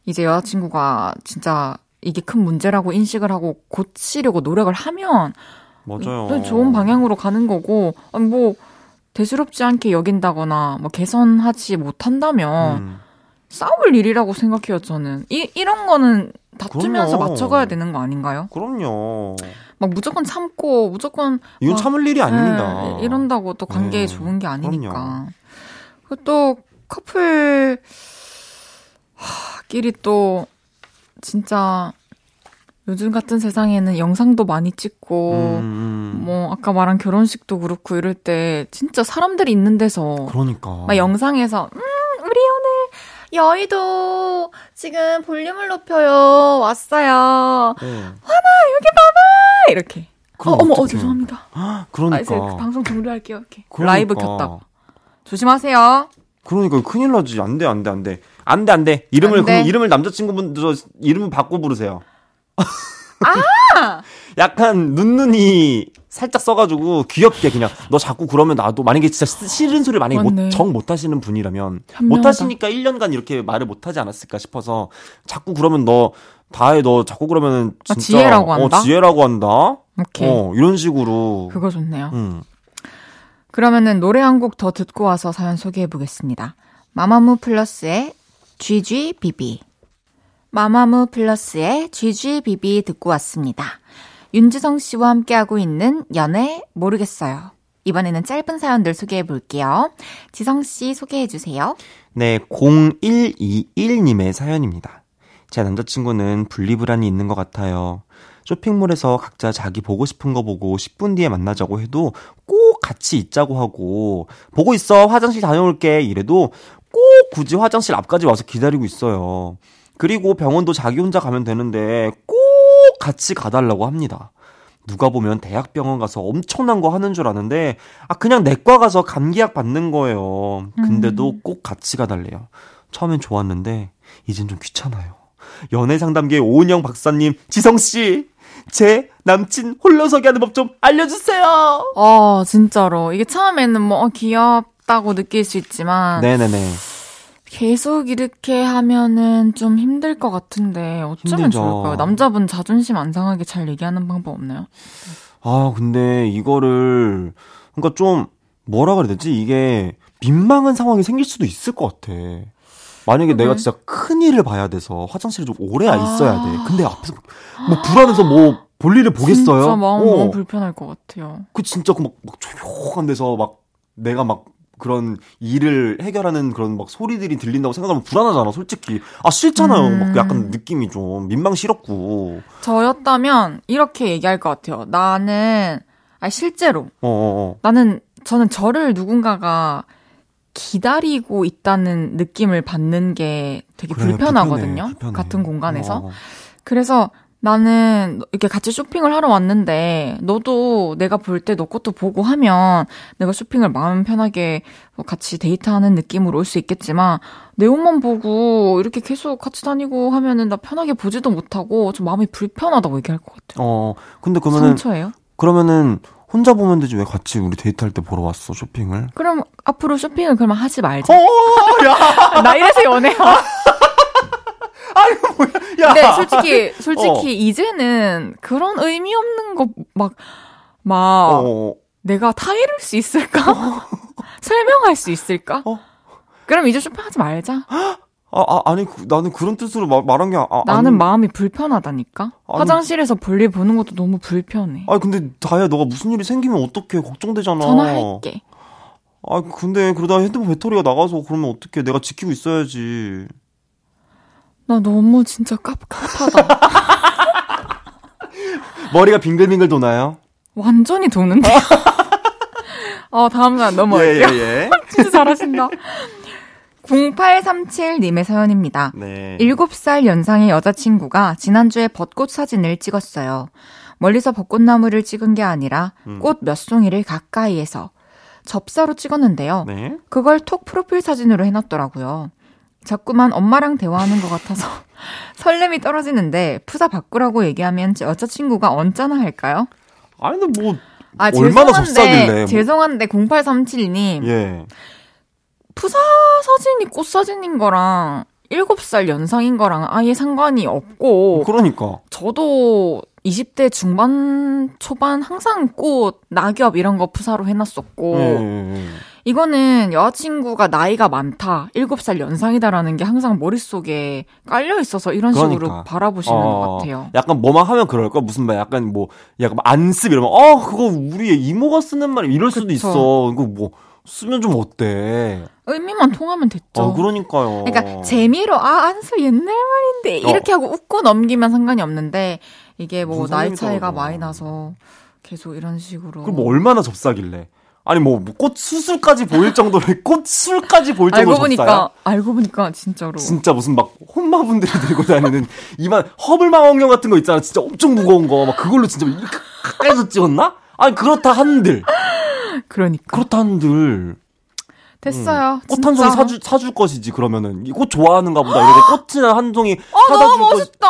이제 여자친구가 진짜 이게 큰 문제라고 인식을 하고 고치려고 노력을 하면 맞아요. 좋은 방향으로 가는 거고 뭐 대수롭지 않게 여긴다거나 뭐 개선하지 못한다면 음. 싸울 일이라고 생각해요. 저는 이, 이런 거는 다투면서 그럼요. 맞춰가야 되는 거 아닌가요? 그럼요. 막 무조건 참고 무조건 이건 막, 참을 일이 아닙니다. 네, 이런다고 또 관계에 네. 좋은 게 아니니까. 그리고 또 커플 하, 끼리 또 진짜 요즘 같은 세상에는 영상도 많이 찍고 음. 뭐 아까 말한 결혼식도 그렇고 이럴 때 진짜 사람들이 있는 데서 그러니까 막 영상에서 음 우리 오늘 여의도 지금 볼륨을 높여요 왔어요 네. 화나 여기 봐봐 이렇게 어, 어머 어, 죄송합니다 헉, 그러니까 아, 이제 방송 종료할게요 이렇게 그러니까. 라이브 켰다고 조심하세요. 그러니까 큰일 나지. 안 돼, 안 돼, 안 돼. 안 돼, 안 돼. 이름을, 안 돼. 그럼 이름을 남자친구분, 저, 이름을 바꿔 부르세요. 아! 약간, 눈눈이 살짝 써가지고, 귀엽게 그냥, 너 자꾸 그러면 나도, 만약에 진짜 싫은 소리를 만약에 못, 정 못 하시는 분이라면, 현명하다. 못 하시니까 일 년간 이렇게 말을 못 하지 않았을까 싶어서, 자꾸 그러면 너, 다해, 너 자꾸 그러면 진짜. 아, 지혜라고 한다. 어, 지혜라고 한다? 오케이. 어, 이런 식으로. 그거 좋네요. 음. 그러면은 노래 한 곡 더 듣고 와서 사연 소개해 보겠습니다. 마마무 플러스의 지지비비. 마마무 플러스의 지지비비 듣고 왔습니다. 윤지성 씨와 함께하고 있는 연애 모르겠어요. 이번에는 짧은 사연들 소개해 볼게요. 지성 씨 소개해 주세요. 네, 공일이일님의 사연입니다. 제 남자친구는 분리불안이 있는 것 같아요. 쇼핑몰에서 각자 자기 보고 싶은 거 보고 십 분 뒤에 만나자고 해도 꼭 같이 있자고 하고, 보고 있어 화장실 다녀올게 이래도 꼭 굳이 화장실 앞까지 와서 기다리고 있어요. 그리고 병원도 자기 혼자 가면 되는데 꼭 같이 가달라고 합니다. 누가 보면 대학병원 가서 엄청난 거 하는 줄 아는데 아 그냥 내과 가서 감기약 받는 거예요. 근데도 음. 꼭 같이 가달래요. 처음엔 좋았는데 이젠 좀 귀찮아요. 연애상담계 오은영 박사님, 지성씨, 제 남친 홀로 서게 하는 법 좀 알려주세요. 아 진짜로 이게 처음에는 뭐 어, 귀엽다고 느낄 수 있지만 네네네 계속 이렇게 하면은 좀 힘들 것 같은데 어쩌면 힘들죠. 좋을까요? 남자분 자존심 안 상하게 잘 얘기하는 방법 없나요? 아 근데 이거를 그러니까 좀 뭐라 그래야 되지? 이게 민망한 상황이 생길 수도 있을 것 같아. 만약에 네. 내가 진짜 큰일을 봐야 돼서 화장실에 좀 오래 아... 있어야 돼. 근데 앞에서 뭐 불안해서 뭐 볼일을 보겠어요? 진짜 마음 어. 너무 불편할 것 같아요. 그 진짜 그 막, 막 조용한 데서 막 내가 막 그런 일을 해결하는 그런 막 소리들이 들린다고 생각하면 불안하잖아, 솔직히. 아, 싫잖아요. 음... 막 약간 느낌이 좀 민망스럽고. 저였다면 이렇게 얘기할 것 같아요. 나는, 아, 실제로. 어어어. 나는, 저는 저를 누군가가 기다리고 있다는 느낌을 받는 게 되게 그래, 불편하거든요. 불편해, 불편해. 같은 공간에서. 어. 그래서 나는 이렇게 같이 쇼핑을 하러 왔는데 너도 내가 볼 때 너 것도 보고 하면 내가 쇼핑을 마음 편하게 같이 데이트하는 느낌으로 올 수 있겠지만 내 옷만 보고 이렇게 계속 같이 다니고 하면은 나 편하게 보지도 못하고 좀 마음이 불편하다고 얘기할 것 같아요. 어, 근데 그러면은 상처예요? 그러면은 혼자 보면 되지 왜 같이 우리 데이트할 때 보러 왔어 쇼핑을? 그럼 앞으로 쇼핑을 그러면 하지 말자. 나 이래서 연애야. 아이고 뭐야. 야. 근데 솔직히 솔직히 어. 이제는 그런 의미 없는 거 막 막 어. 내가 다 이룰 수 있을까? 어. 설명할 수 있을까? 어. 그럼 이제 쇼핑하지 말자. 아, 아, 아니, 그, 나는 그런 뜻으로 마, 말한 게, 아, 나는 아니, 마음이 불편하다니까? 아니, 화장실에서 볼일 보는 것도 너무 불편해. 아 근데, 다혜야, 너가 무슨 일이 생기면 어떡해. 걱정되잖아. 전화할게. 아, 근데, 그러다 핸드폰 배터리가 나가서 그러면 어떡해. 내가 지키고 있어야지. 나 너무 진짜 깝깝하다. 머리가 빙글빙글 도나요? 완전히 도는데. 어, 다음 사람 넘어갈게요. 예, 예, 예. 진짜 잘하신다. 공팔삼칠님의 사연입니다. 네. 일곱 살 연상의 여자친구가 지난주에 벚꽃 사진을 찍었어요. 멀리서 벚꽃나무를 찍은 게 아니라 음. 꽃 몇 송이를 가까이에서 접사로 찍었는데요. 네. 그걸 톡 프로필 사진으로 해놨더라고요. 자꾸만 엄마랑 대화하는 것 같아서 설렘이 떨어지는데 푸사 바꾸라고 얘기하면 여자친구가 언짢아 할까요? 아니 근데 뭐 아, 얼마나 접사길래. 죄송한데 공팔삼칠님. 예. 푸사 사진이 꽃 사진인 거랑 일곱 살 연상인 거랑 아예 상관이 없고. 그러니까. 저도 이십 대 중반, 초반 항상 꽃, 낙엽 이런 거 푸사로 해놨었고. 음. 이거는 여자친구가 나이가 많다, 일곱 살 연상이다라는 게 항상 머릿속에 깔려있어서 이런 그러니까. 식으로 바라보시는 어, 것 같아요. 약간 뭐만 하면 그럴 거 무슨 말 약간 뭐, 약간 안습 이러면 어, 그거 우리 이모가 쓰는 말 이럴 그쵸. 수도 있어. 이거 뭐. 쓰면 좀 어때? 의미만 통하면 됐죠. 아, 그러니까요. 그러니까 재미로 아 안수 옛날 말인데 이렇게 어. 하고 웃고 넘기면 상관이 없는데 이게 뭐 나이 차이가 그러고. 많이 나서 계속 이런 식으로. 그럼 뭐 얼마나 접사길래? 아니 뭐 꽃 수술까지 보일 정도로 꽃 술까지 보일 정도로 접사야? 알고 보니까 접사야? 알고 보니까 진짜로. 진짜 무슨 막 혼마분들이 들고 다니는 이만 허블망원경 같은 거 있잖아. 진짜 엄청 무거운 거 막 그걸로 진짜 이렇게 가까이서 찍었나? 아니 그렇다 한들. 그러니까. 그렇다 한들. 됐어요. 음. 꽃 한 송이 사주, 사줄 것이지, 그러면은. 이 꽃 좋아하는가 보다. 이렇게 꽃이나 한 송이 아, 사다 줄 것이지. 아, 너무 멋있다.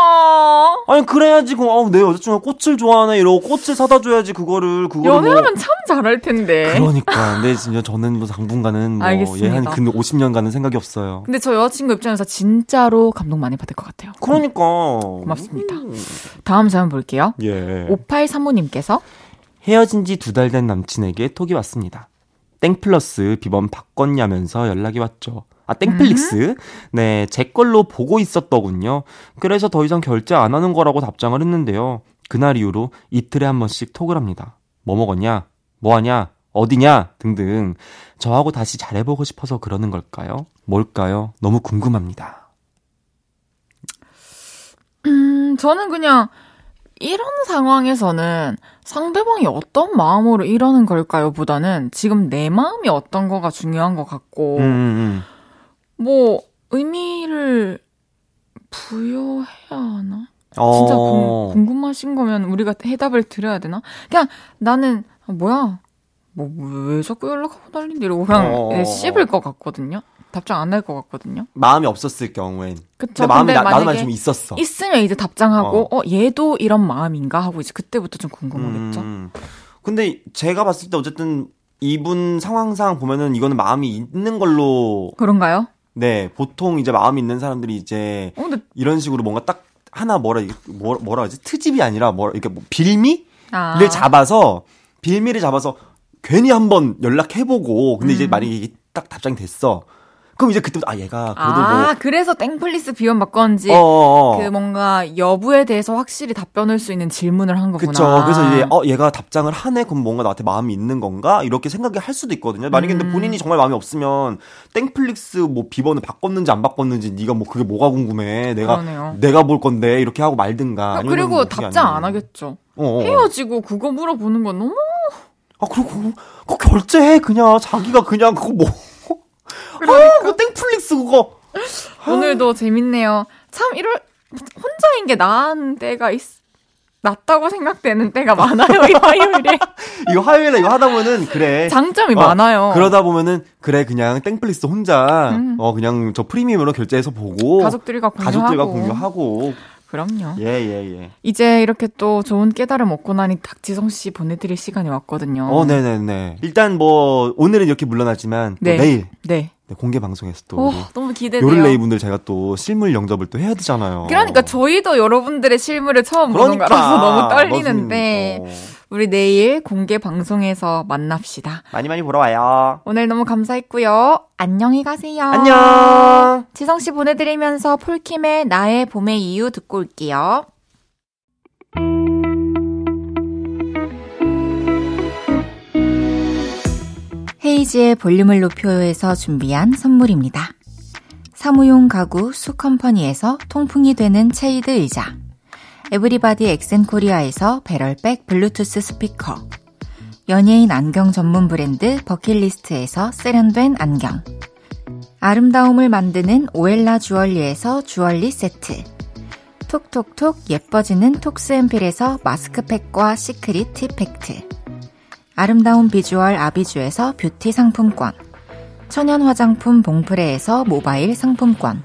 아니, 그래야지. 그럼, 아우, 내 여자친구가 꽃을 좋아하네. 이러고 꽃을 사다 줘야지, 그거를. 그거를 연애하면 뭐... 참 잘할 텐데. 그러니까. 근데 진짜 저는 뭐 당분간은 뭐, 얘 한 근 오십 년간은 생각이 없어요. 근데 저 여자친구 입장에서 진짜로 감동 많이 받을 것 같아요. 그러니까. 음. 고맙습니다. 음. 다음 사연 볼게요. 예. 오팔삼오님께서 헤어진 지 두 달 된 남친에게 톡이 왔습니다. 땡플러스 비번 바꿨냐면서 연락이 왔죠. 아, 땡플릭스? 음? 네, 제 걸로 보고 있었더군요. 그래서 더 이상 결제 안 하는 거라고 답장을 했는데요. 그날 이후로 이틀에 한 번씩 톡을 합니다. 뭐 먹었냐? 뭐 하냐? 어디냐? 등등. 저하고 다시 잘해보고 싶어서 그러는 걸까요? 뭘까요? 너무 궁금합니다. 음, 저는 그냥... 이런 상황에서는 상대방이 어떤 마음으로 이러는 걸까요? 보다는 지금 내 마음이 어떤 거가 중요한 것 같고, 음. 뭐, 의미를 부여해야 하나? 어. 진짜 궁, 궁금하신 거면 우리가 해답을 드려야 되나? 그냥 나는, 아, 뭐야, 뭐, 왜 자꾸 연락하고 난리인데 이러고 그냥 어. 씹을 것 같거든요? 답장 안 할 것 같거든요. 마음이 없었을 경우엔. 그쵸. 근데 마음이 근데 나, 나도 많이 좀 있었어. 있으면 이제 답장하고 어. 어 얘도 이런 마음인가 하고 이제 그때부터 좀 궁금하겠죠. 음. 근데 제가 봤을 때 어쨌든 이분 상황상 보면은 이거는 마음이 있는 걸로. 그런가요? 네, 보통 이제 마음이 있는 사람들이 이제 어, 근데... 이런 식으로 뭔가 딱 하나 뭐라 뭐라, 뭐라 하지 트집이 아니라 뭐 이렇게 뭐 빌미를 아. 잡아서 빌미를 잡아서 괜히 한번 연락해보고 근데 음. 이제 만약에 이게 딱 답장이 됐어. 그럼 이제 그때부터 아 얘가 그래도 아, 뭐 그래서 땡플리스 비원 바꿨는지 그 뭔가 여부에 대해서 확실히 답변할 수 있는 질문을 한 거구나. 그렇죠. 그래서 이제 어 얘가 답장을 하네. 그럼 뭔가 나한테 마음이 있는 건가? 이렇게 생각이 할 수도 있거든요. 만약에 음. 근데 본인이 정말 마음이 없으면 땡플리스 뭐 비번을 바꿨는지 안 바꿨는지 네가 뭐 그게 뭐가 궁금해. 내가 그러네요. 내가 볼 건데 이렇게 하고 말든가. 그리고 답장 안 하겠죠. 어어. 헤어지고 그거 물어보는 건 너무 아 그리고 그거 결제해 그냥 자기가 그냥 그거 뭐. 그러니까. 아, 그 땡플릭스 그거. 오늘도 아. 재밌네요. 참 이럴 혼자인 게 나은 때가 있 낫다고 생각되는 때가 많아요. 이 화요일에. 이거 화요일에 이거 하다 보면은 그래. 장점이 어, 많아요. 그러다 보면은 그래 그냥 땡플릭스 혼자 음. 어 그냥 저 프리미엄으로 결제해서 보고 가족들과 공유하고. 가족들과 공유하고. 그럼요. 예, 예, 예. 이제 이렇게 또 좋은 깨달음 얻고 나니 닥지성 씨 보내드릴 시간이 왔거든요. 어, 네네네. 일단 뭐, 오늘은 이렇게 물러나지만, 네. 뭐 내일. 네. 네, 공개 방송에서 또. 오, 너무 기대돼요. 요를레이 분들 제가 또 실물 영접을 또 해야 되잖아요. 그러니까 저희도 여러분들의 실물을 처음 보는 그러니까. 거라서 너무 떨리는데, 무슨, 어. 우리 내일 공개 방송에서 만납시다. 많이 많이 보러 와요. 오늘 너무 감사했고요. 안녕히 가세요. 안녕. 지성 씨 보내드리면서 폴킴의 나의 봄의 이유 듣고 올게요. 헤이즈의 볼륨을 높여요에서 준비한 선물입니다. 사무용 가구 수컴퍼니에서 통풍이 되는 체이드 의자. 에브리바디 엑센코리아에서 배럴백 블루투스 스피커, 연예인 안경 전문 브랜드 버킷리스트에서 세련된 안경, 아름다움을 만드는 오엘라 주얼리에서 주얼리 세트, 톡톡톡 예뻐지는 톡스앰플에서 마스크팩과 시크릿 티팩트, 아름다운 비주얼 아비주에서 뷰티 상품권, 천연 화장품 봉프레에서 모바일 상품권,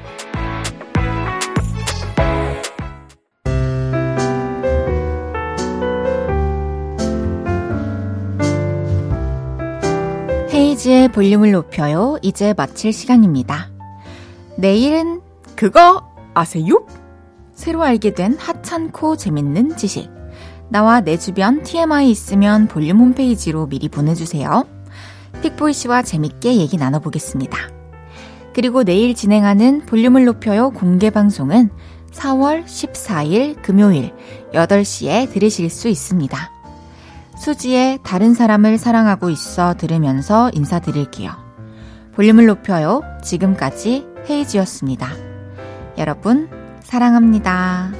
헤이즈의 볼륨을 높여요. 이제 마칠 시간입니다. 내일은 그거 아세요? 새로 알게 된 하찮고 재밌는 지식. 나와 내 주변 티엠아이 있으면 볼륨 홈페이지로 미리 보내주세요. 픽보이 씨와 재밌게 얘기 나눠보겠습니다. 그리고 내일 진행하는 볼륨을 높여요 공개 방송은 사월 십사일 금요일 여덟 시에 들으실 수 있습니다. 수지의 다른 사람을 사랑하고 있어 들으면서 인사드릴게요. 볼륨을 높여요. 지금까지 헤이즈였습니다. 여러분 사랑합니다.